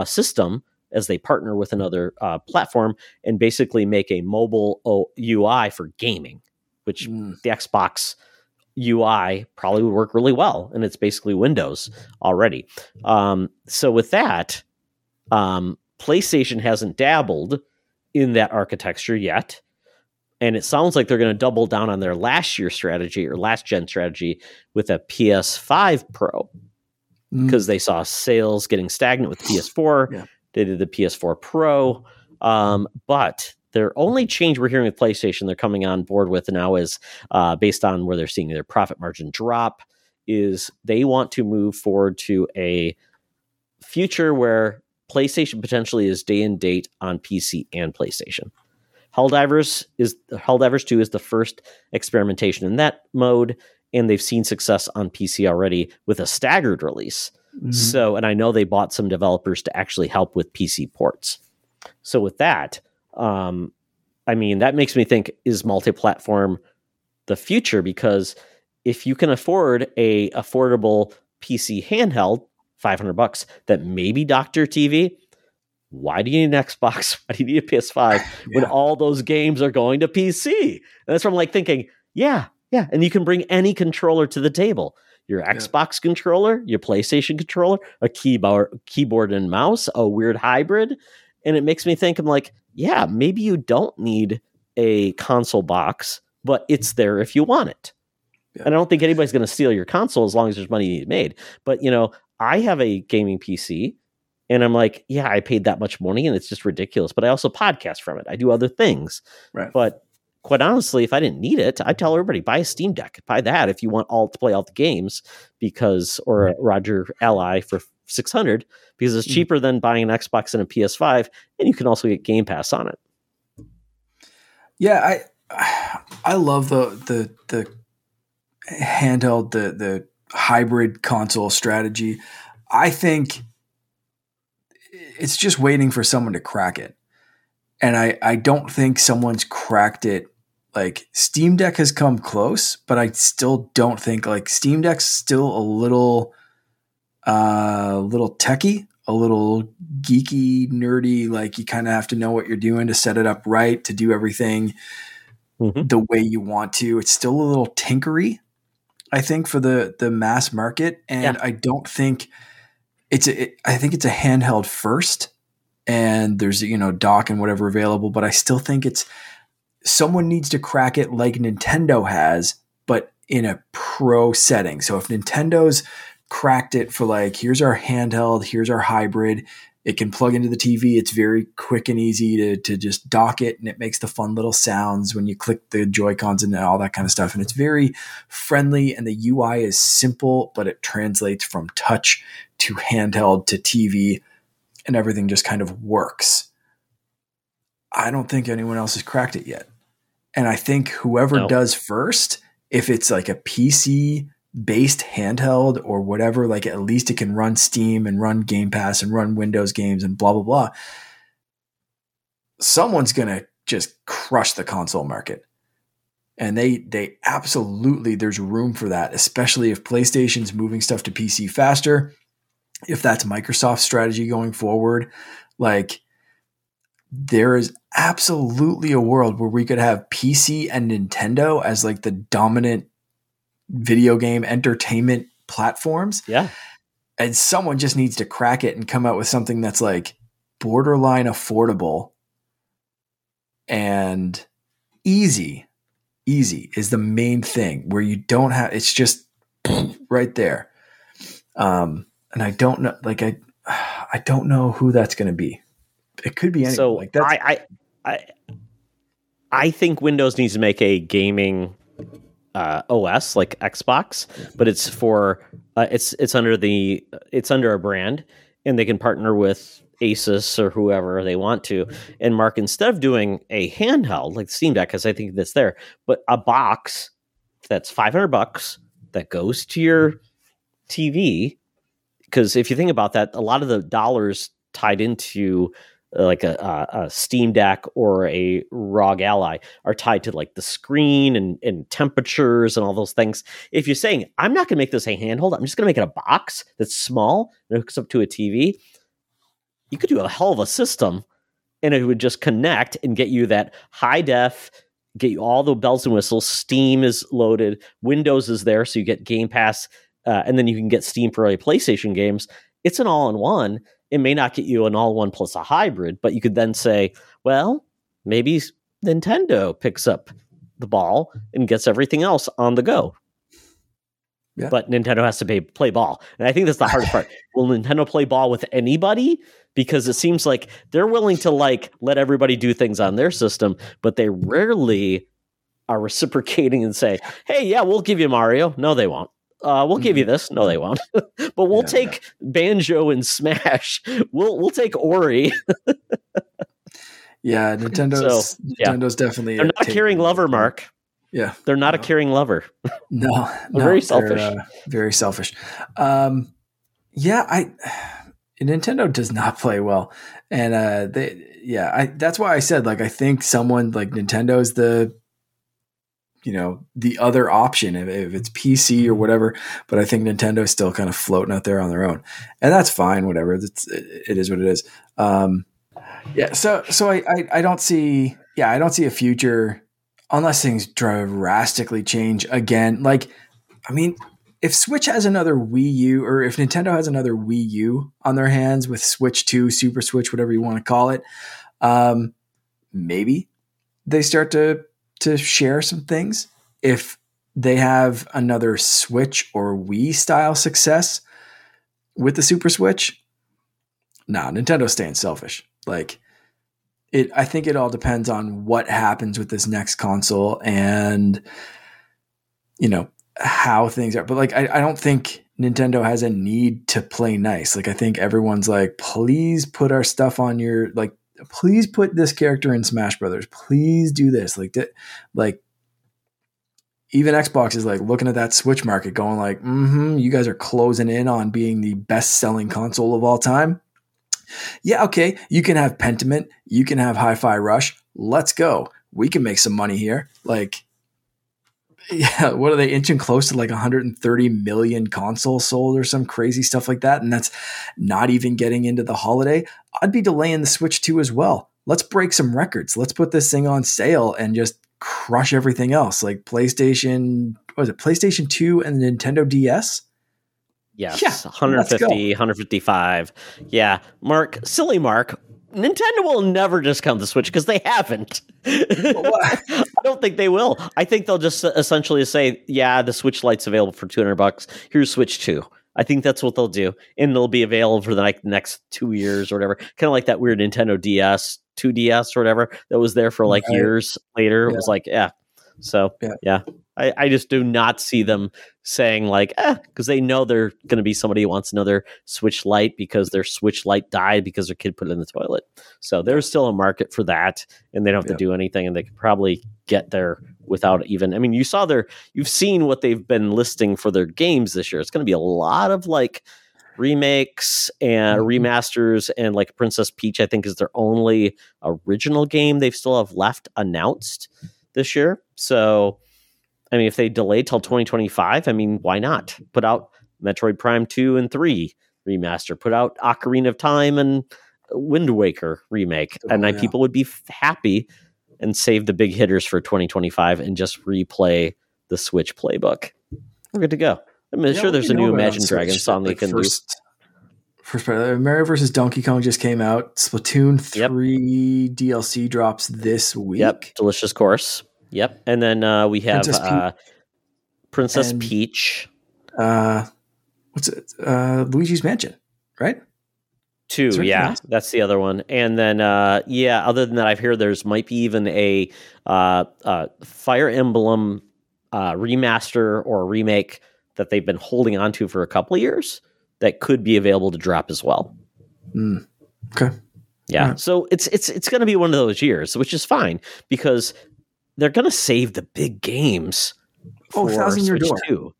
system as they partner with another platform and basically make a mobile UI for gaming, which the Xbox UI probably would work really well. And it's basically Windows already. So with that, PlayStation hasn't dabbled in that architecture yet. And it sounds like they're going to double down on their last year strategy or last gen strategy with a PS5 Pro because they saw sales getting stagnant with the PS4. Yeah. They did the PS4 Pro. But their only change we're hearing with PlayStation they're coming on board with now is based on where they're seeing their profit margin drop is they want to move forward to a future where PlayStation potentially is day and date on PC and PlayStation. Helldivers 2 is the first experimentation in that mode, and they've seen success on PC already with a staggered release. Mm-hmm. So, and I know they bought some developers to actually help with PC ports. So with that, I mean, that makes me think, is multi-platform the future? Because if you can afford a affordable PC handheld, $500 that maybe docked to your TV, why do you need an Xbox? Why do you need a PS5 when all those games are going to PC? And that's where I'm like thinking, yeah. And you can bring any controller to the table. Your Xbox controller, your PlayStation controller, a keyboard and mouse, a weird hybrid. And it makes me think, I'm like, yeah, maybe you don't need a console box, but it's there if you want it. Yeah. And I don't think anybody's going to steal your console as long as there's money you need made. But, you know, I have a gaming PC. And I'm like, yeah, I paid that much money and it's just ridiculous. But I also podcast from it. I do other things. Right. But quite honestly, if I didn't need it, I'd tell everybody, buy a Steam Deck. Buy that if you want all to play all the games or a ROG Ally for $600 because it's cheaper than buying an Xbox and a PS5. And you can also get Game Pass on it. Yeah, I love the handheld, the hybrid console strategy. I think it's just waiting for someone to crack it. And I don't think someone's cracked it. Like Steam Deck has come close, but I still don't think like Steam Deck's still a little techie, a little geeky, nerdy. Like you kind of have to know what you're doing to set it up right, to do everything the way you want to. It's still a little tinkery, I think, for the mass market. And I don't think I think it's a handheld first, and there's, you know, dock and whatever available, but I still think it's someone needs to crack it like Nintendo has, but in a pro setting. So if Nintendo's cracked it for like, here's our handheld, here's our hybrid, it can plug into the TV. It's very quick and easy to just dock it. And it makes the fun little sounds when you click the Joy-Cons and all that kind of stuff. And it's very friendly. And the UI is simple, but it translates from touch to handheld to TV, and everything just kind of works. I don't think anyone else has cracked it yet. And I think whoever does first, if it's like a PC based handheld or whatever, like at least it can run Steam and run Game Pass and run Windows games and blah, blah, blah. Someone's going to just crush the console market. And they absolutely, there's room for that, especially if PlayStation's moving stuff to PC faster. If that's Microsoft's strategy going forward, like there is absolutely a world where we could have PC and Nintendo as like the dominant video game entertainment platforms. Yeah. And someone just needs to crack it and come out with something that's like borderline affordable and easy. Easy is the main thing where you don't have, it's just right there. And I don't know, like I don't know who that's going to be. It could be anything. So like that's, I think Windows needs to make a gaming OS like Xbox, but it's for it's under a brand, and they can partner with Asus or whoever they want to. And Mark, instead of doing a handheld like Steam Deck, because I think that's there, but a box that's $500 that goes to your TV, because if you think about that, a lot of the dollars tied into like a Steam Deck or a ROG Ally are tied to like the screen and temperatures and all those things. If you're saying, I'm not going to make this a handheld, I'm just going to make it a box that's small and hooks up to a TV, you could do a hell of a system, and it would just connect and get you that high def, get you all the bells and whistles. Steam is loaded, Windows is there, so you get Game Pass, and then you can get Steam for early PlayStation games. It's an all-in-one. It may not get you an all-in-one plus a hybrid, but you could then say, well, maybe Nintendo picks up the ball and gets everything else on the go. Yeah. But Nintendo has to play ball. And I think that's the hardest part. Will Nintendo play ball with anybody? Because it seems like they're willing to let everybody do things on their system, but they rarely are reciprocating and say, hey, yeah, we'll give you Mario. No, they won't. We'll give you this. No, they won't. But we'll take Banjo and Smash. We'll take Ori. Yeah, Nintendo's definitely... They're not a caring lover, Mark. Yeah. They're not a caring lover. No. Very selfish. Very selfish. Nintendo does not play well. And that's why I said, I think someone like Nintendo is the other option if it's PC or whatever. But I think Nintendo is still kind of floating out there on their own. And that's fine, whatever. It is what it is. I don't see a future... unless things drastically change again. If Switch has another Wii U, or if Nintendo has another Wii U on their hands with Switch 2, Super Switch, whatever you want to call it, maybe they start to share some things. If they have another Switch or Wii-style success with the Super Switch, Nintendo's staying selfish. I think it all depends on what happens with this next console and, how things are. But I don't think Nintendo has a need to play nice. I think everyone's please put our stuff on your, please put this character in Smash Brothers. Please do this. Even Xbox is looking at that Switch market going you guys are closing in on being the best selling console of all time. Yeah, okay, you can have Pentiment, you can have Hi-Fi Rush, let's go. We can make some money here. What are they inching close to 130 million consoles sold or some crazy stuff like that? And that's not even getting into the holiday. I'd be delaying the Switch 2 as well. Let's break some records. Let's put this thing on sale and just crush everything else. PlayStation 2 and the Nintendo DS? Yes, yeah, 150, 155. Yeah, Mark, silly Mark. Nintendo will never discount the Switch because they haven't. I don't think they will. I think they'll just essentially say, yeah, the Switch Lite's available for $200. Here's Switch 2. I think that's what they'll do. And it'll be available for the next 2 years or whatever. Kind of like that weird Nintendo DS, 2DS or whatever that was there for years later. Yeah. It was yeah. So, yeah. I just do not see them saying because they know they're going to be somebody who wants another Switch Lite because their Switch Lite died because their kid put it in the toilet. So there's still a market for that, and they don't have to do anything, and they could probably get there without even. I mean, you've seen what they've been listing for their games this year. It's going to be a lot of remakes and remasters, and Princess Peach, I think, is their only original game they still have left announced this year. So. I mean, if they delay till 2025, I mean, why not? Put out Metroid Prime 2 and 3 remaster. Put out Ocarina of Time and Wind Waker remake. People would be happy and save the big hitters for 2025 and just replay the Switch playbook. We're good to go. I'm sure there's a new Imagine Dragons song they can do. First part, Mario vs. Donkey Kong just came out. Splatoon 3 DLC drops this week. Yep, Delicious Course. Yep, and then we have Princess Peach. What's it? Luigi's Mansion, right? 2, that's the other one. And then, other than that, I've heard there's might be even a Fire Emblem remaster or remake that they've been holding on to for a couple of years that could be available to drop as well. Mm. Okay. Yeah, right. So it's going to be one of those years, which is fine because... They're going to save the big games for Thousand Year Door 2.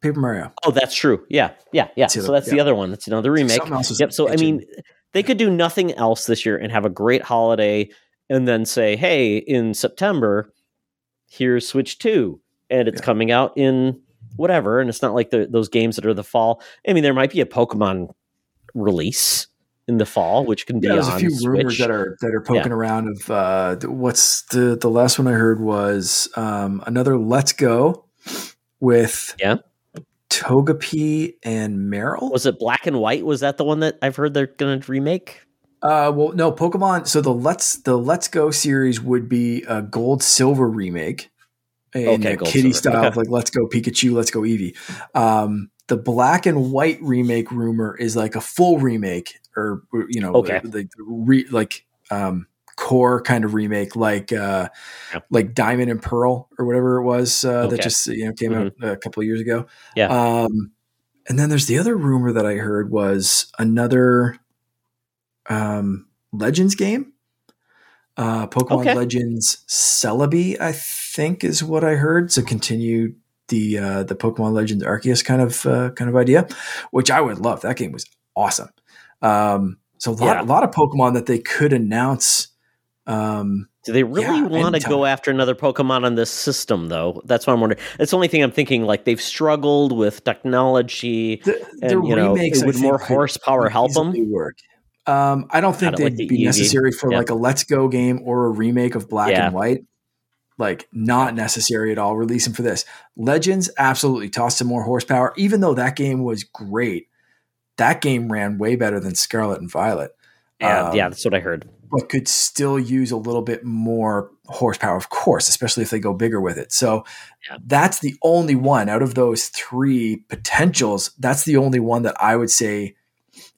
Paper Mario. Oh, that's true. Yeah. That's the other one. That's another remake. Yep. So, kitchen. I mean, they could do nothing else this year and have a great holiday and then say, hey, in September, here's Switch 2. And it's coming out in whatever. And it's not like those games that are the fall. I mean, there might be a Pokemon release in the fall, which can be there's on a few Switch. Rumors that are poking around of what's the last one I heard was another Let's Go with Togepi and Meryl. Was it Black and White? Was that the one that I've heard they're going to remake? Well, no, Pokemon. So the Let's Go series would be a Gold Silver remake in a Kitty style, of like Let's Go Pikachu, Let's Go Eevee. The Black and White remake rumor is like a full remake, or core kind of remake, like Diamond and Pearl or whatever it was that just came out a couple of years ago. Yeah. And then there's the other rumor that I heard was another Legends game, Pokemon Legends Celebi, I think is what I heard. So continue the Pokemon Legends Arceus kind of idea, which I would love. That game was awesome. So a lot of Pokemon that they could announce. Do they really want to go after another Pokemon on this system, though? That's what I'm wondering. That's the only thing I'm thinking. Like, they've struggled with technology, remakes, would more horsepower help them? Work. I don't think they'd be necessary for like a Let's Go game or a remake of Black and White. Like, not necessary at all. Release them for this. Legends absolutely tossed some more horsepower, even though that game was great. That game ran way better than Scarlet and Violet. Yeah, that's what I heard. But could still use a little bit more horsepower, of course, especially if they go bigger with it. So that's the only one out of those three potentials. That's the only one that I would say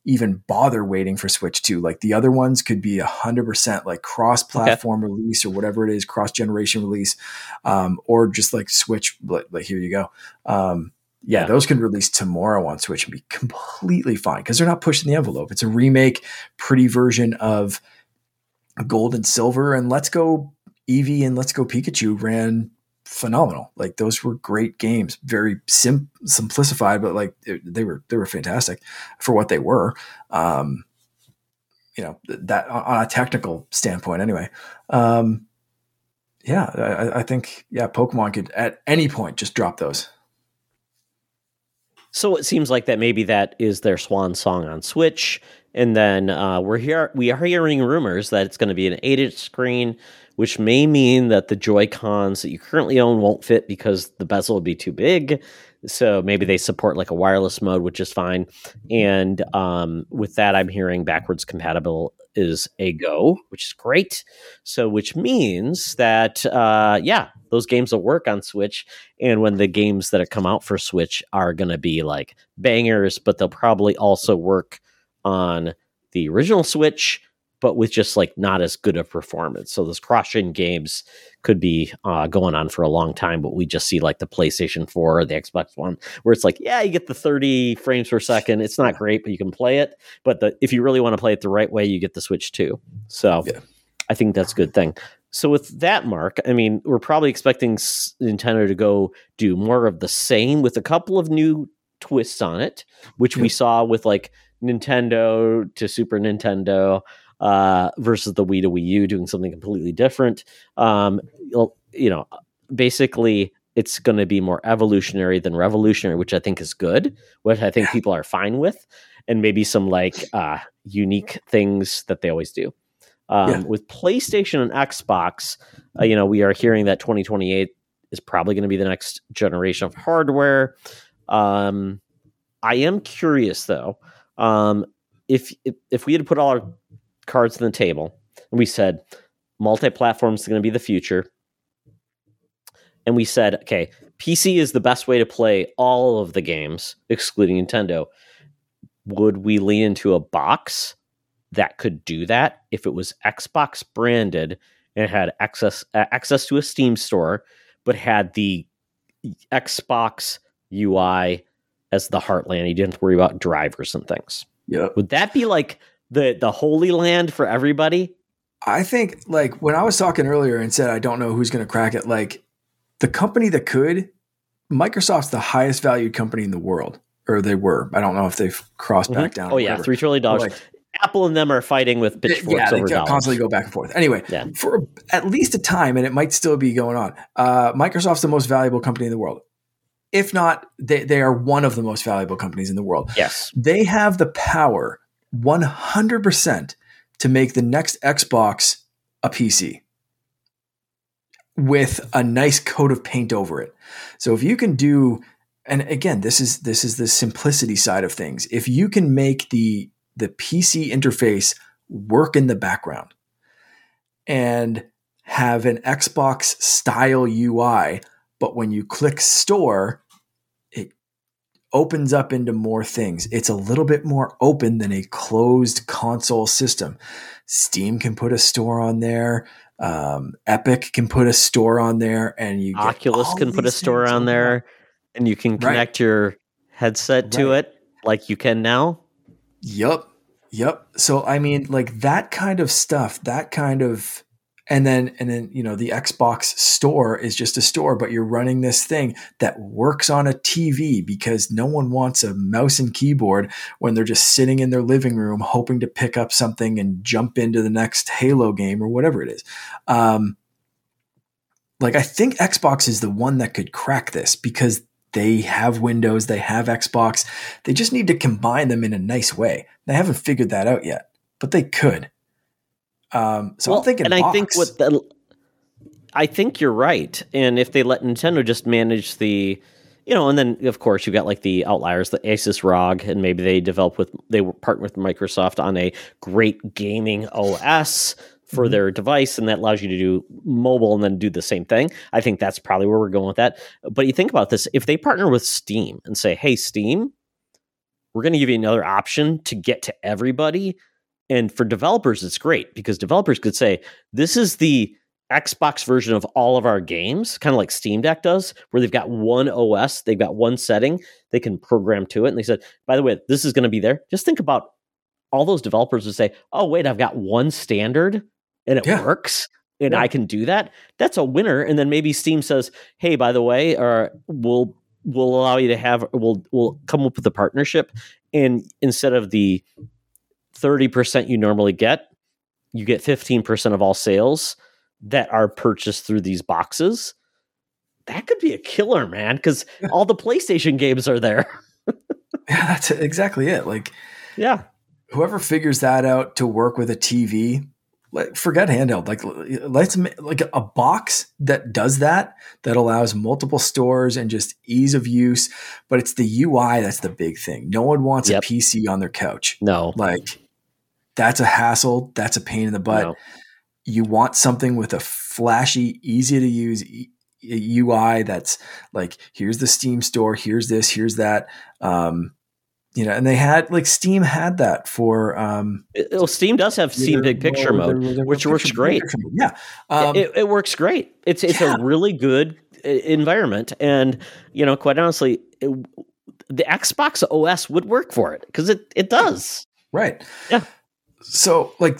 even bother waiting for Switch 2. Like, the other ones could be 100% like cross-platform release or whatever it is, cross-generation release, or just like Switch, like here you go. Those can release tomorrow on Switch and be completely fine because they're not pushing the envelope. It's a remake, pretty version of Gold and Silver, and Let's Go Eevee and Let's Go Pikachu ran phenomenal. Like, those were great games, very simplified, but like they were fantastic for what they were. That on a technical standpoint, anyway. I think Pokemon could at any point just drop those. So it seems like that maybe that is their swan song on Switch. And then we are hearing rumors that it's going to be an 8-inch screen, which may mean that the Joy-Cons that you currently own won't fit because the bezel will be too big. So maybe they support like a wireless mode, which is fine. And with that, I'm hearing backwards compatible is a go, which is great. So which means that, those games will work on Switch. And when the games that have come out for Switch are going to be like bangers, but they'll probably also work on the original Switch, but with just like not as good a performance. So those cross-gen games could be going on for a long time, but we just see like the PlayStation 4 or the Xbox One where it's like, you get the 30 frames per second. It's not great, but you can play it. But if you really want to play it the right way, you get the Switch too. So I think that's a good thing. So with that, Mark, I mean, we're probably expecting Nintendo to go do more of the same with a couple of new twists on it, which we saw with like Nintendo to Super Nintendo, versus the Wii to Wii U, doing something completely different. Basically it's going to be more evolutionary than revolutionary, which I think is good, which I think people are fine with, and maybe some like unique things that they always do. With PlayStation and Xbox, we are hearing that 2028 is probably going to be the next generation of hardware. I am curious though, if we had to put all our cards on the table and we said multi-platform is going to be the future, and we said, okay, PC is the best way to play all of the games excluding Nintendo, would we lean into a box that could do that if it was Xbox branded and had access to a Steam store but had the Xbox UI as the heartland? You didn't have to worry about drivers and things. Would that be like the holy land for everybody? I think, like, when I was talking earlier and said I don't know who's going to crack it, like, the company that could, Microsoft's the highest valued company in the world, or they were. I don't know if they've crossed back down. $3 trillion. Like, Apple and them are fighting with bitchforks over dollars. Constantly go back and forth. Anyway, for at least a time, and it might still be going on, Microsoft's the most valuable company in the world. If not, they are one of the most valuable companies in the world. Yes. They have the power 100% to make the next Xbox a PC with a nice coat of paint over it. So if you can do, and again, this is the simplicity side of things. If you can make the PC interface work in the background and have an Xbox style UI, but when you click store, it opens up into more things. It's a little bit more open than a closed console system. Steam can put a store on there. Epic can put a store on there, and you Oculus can put a store on there, and you can connect your headset to it like you can now. Yep. So I mean, like that kind of stuff, that kind of, and then, you know, the Xbox store is just a store, but you're running this thing that works on a TV because no one wants a mouse and keyboard when they're just sitting in their living room, hoping to pick up something and jump into the next Halo game or whatever it is. Like I think Xbox is the one that could crack this because they have Windows, they have Xbox. They just need to combine them in a nice way. They haven't figured that out yet, but they could. I'm thinking, and I think I think you're right. And if they let Nintendo just manage the, you know, and then of course you've got like the outliers, the Asus ROG, and maybe they partner with Microsoft on a great gaming OS for their device, and that allows you to do mobile and then do the same thing. I think that's probably where we're going with that. But you think about this, if they partner with Steam and say, hey, Steam, we're going to give you another option to get to everybody. And for developers, it's great because developers could say, this is the Xbox version of all of our games, kind of like Steam Deck does, where they've got one OS, they've got one setting, they can program to it. And they said, by the way, this is going to be there. Just think about all those developers would say, oh, wait, I've got one standard and it works, and I can do that. That's a winner. And then maybe Steam says, hey, by the way, we'll allow you to have, we'll come up with a partnership. And instead of the 30% you normally get, you get 15% of all sales that are purchased through these boxes. That could be a killer, man, because all the PlayStation games are there. Yeah, that's exactly it. Like, yeah, whoever figures that out to work with a TV, like, forget handheld. Like, let's make like a box that does that allows multiple stores and just ease of use. But it's the UI that's the big thing. No one wants a PC on their couch. No, like. That's a hassle. That's a pain in the butt. No. You want something with a flashy, easy to use UI. That's like, here's the Steam store. Here's this, here's that. You know, and they had like Steam had that for, Steam does have Steam big picture mode, which works great. Yeah. It works great. It's a really good environment. And, you know, quite honestly, the Xbox OS would work for it because it does. Right. Yeah. So like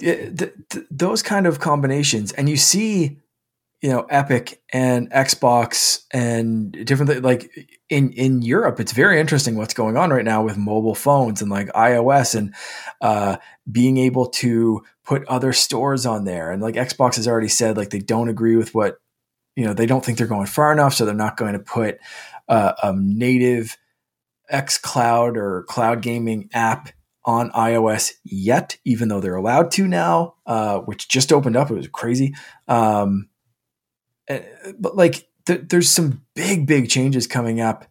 those kind of combinations, and you see, you know, Epic and Xbox and different, like in Europe, it's very interesting what's going on right now with mobile phones and like iOS and being able to put other stores on there. And like Xbox has already said, like, they don't agree with what, you know, they don't think they're going far enough. So they're not going to put a native X Cloud or cloud gaming app on iOS yet, even though they're allowed to now, which just opened up. It was crazy. But like there's some big changes coming up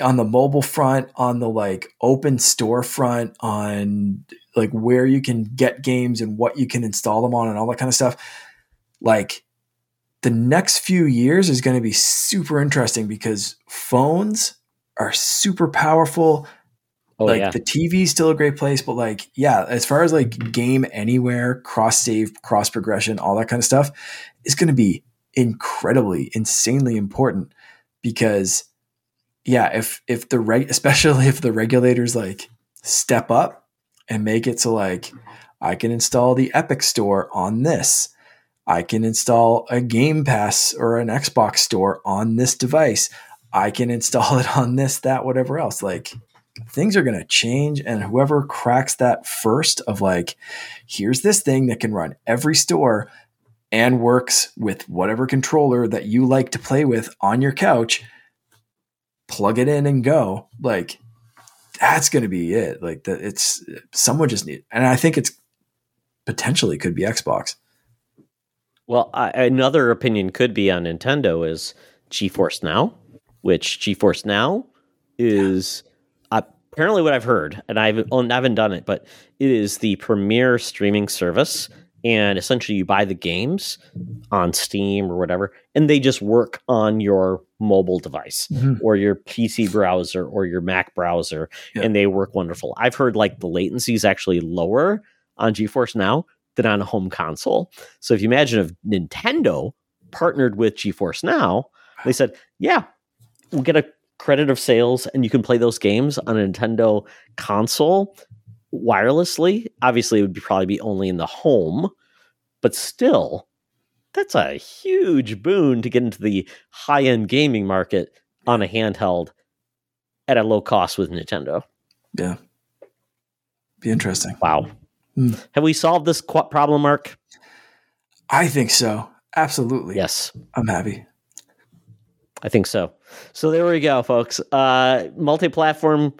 on the mobile front, on the like open store front, on like where you can get games and what you can install them on and all that kind of stuff. Like the next few years is going to be super interesting because phones are super powerful. The TV is still a great place, but like, yeah, as far as like game anywhere, cross save, cross progression, all that kind of stuff is going to be insanely important because if the right, especially if the regulators like step up and make it so like, I can install the Epic store on this. I can install a Game Pass or an Xbox store on this device. I can install it on this, that, whatever else. Like, things are going to change, and whoever cracks that first of like, here's this thing that can run every store and works with whatever controller that you like to play with on your couch, plug it in and go. Like that's going to be it. Like that, it's someone just need, and I think it's potentially could be Xbox. Well, another opinion could be on Nintendo is GeForce Now, which GeForce Now is apparently what I've heard, and I haven't done it, but it is the premier streaming service. And essentially, you buy the games on Steam or whatever, and they just work on your mobile device or your PC browser or your Mac browser, and they work wonderful. I've heard like the latency is actually lower on GeForce Now than on a home console. So if you imagine if Nintendo partnered with GeForce Now, they said, yeah, we'll get a credit of sales and you can play those games on a Nintendo console wirelessly. Obviously, it would probably be only in the home, but still, that's a huge boon to get into the high-end gaming market on a handheld at a low cost with Nintendo. Yeah. Be interesting. Wow. Have we solved this problem, Mark? I think so. Absolutely. Yes. I'm happy. I think so. So there we go, folks. Multi-platform,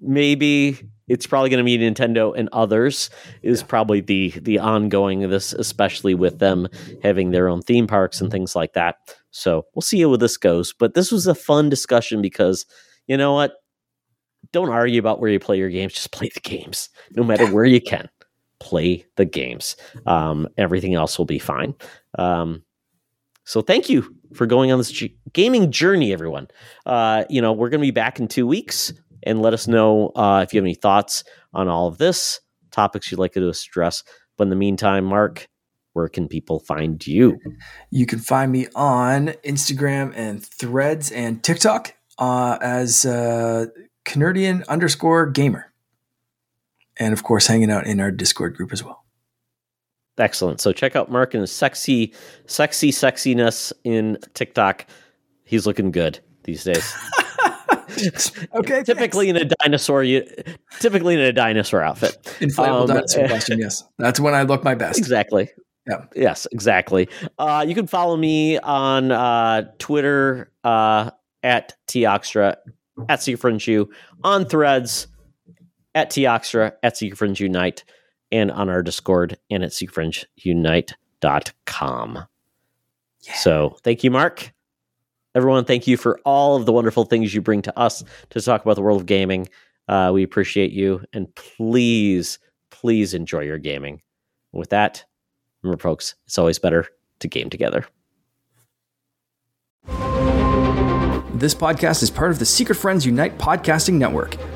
maybe... It's probably going to be Nintendo and others is probably the ongoing of this, especially with them having their own theme parks and things like that. So we'll see how this goes. But this was a fun discussion because, you know what? Don't argue about where you play your games. Just play the games. No matter where you can, play the games. Everything else will be fine. So thank you for going on this gaming journey, everyone. We're going to be back in 2 weeks. And let us know if you have any thoughts on all of this, topics you'd like to address. But in the meantime, Mark, where can people find you? You can find me on Instagram and Threads and TikTok as Canardian_gamer. And, of course, hanging out in our Discord group as well. Excellent. So check out Mark and his sexy sexiness in TikTok. He's looking good these days. Okay. Typically in a dinosaur, outfit. Inflatable dinosaur costume, yes. That's when I look my best. Exactly. Yeah. Yes, exactly. You can follow me on Twitter at Tioxtra, at Secret Friends U, on Threads at Tioxtra, at Secret Friends Unite, and on our Discord and at secretfriendsunite.com. Yeah. So thank you, Mark. Everyone, thank you for all of the wonderful things you bring to us to talk about the world of gaming. We appreciate you, and please, please enjoy your gaming. And with that, remember, folks, it's always better to game together. This podcast is part of the Secret Friends Unite podcasting network.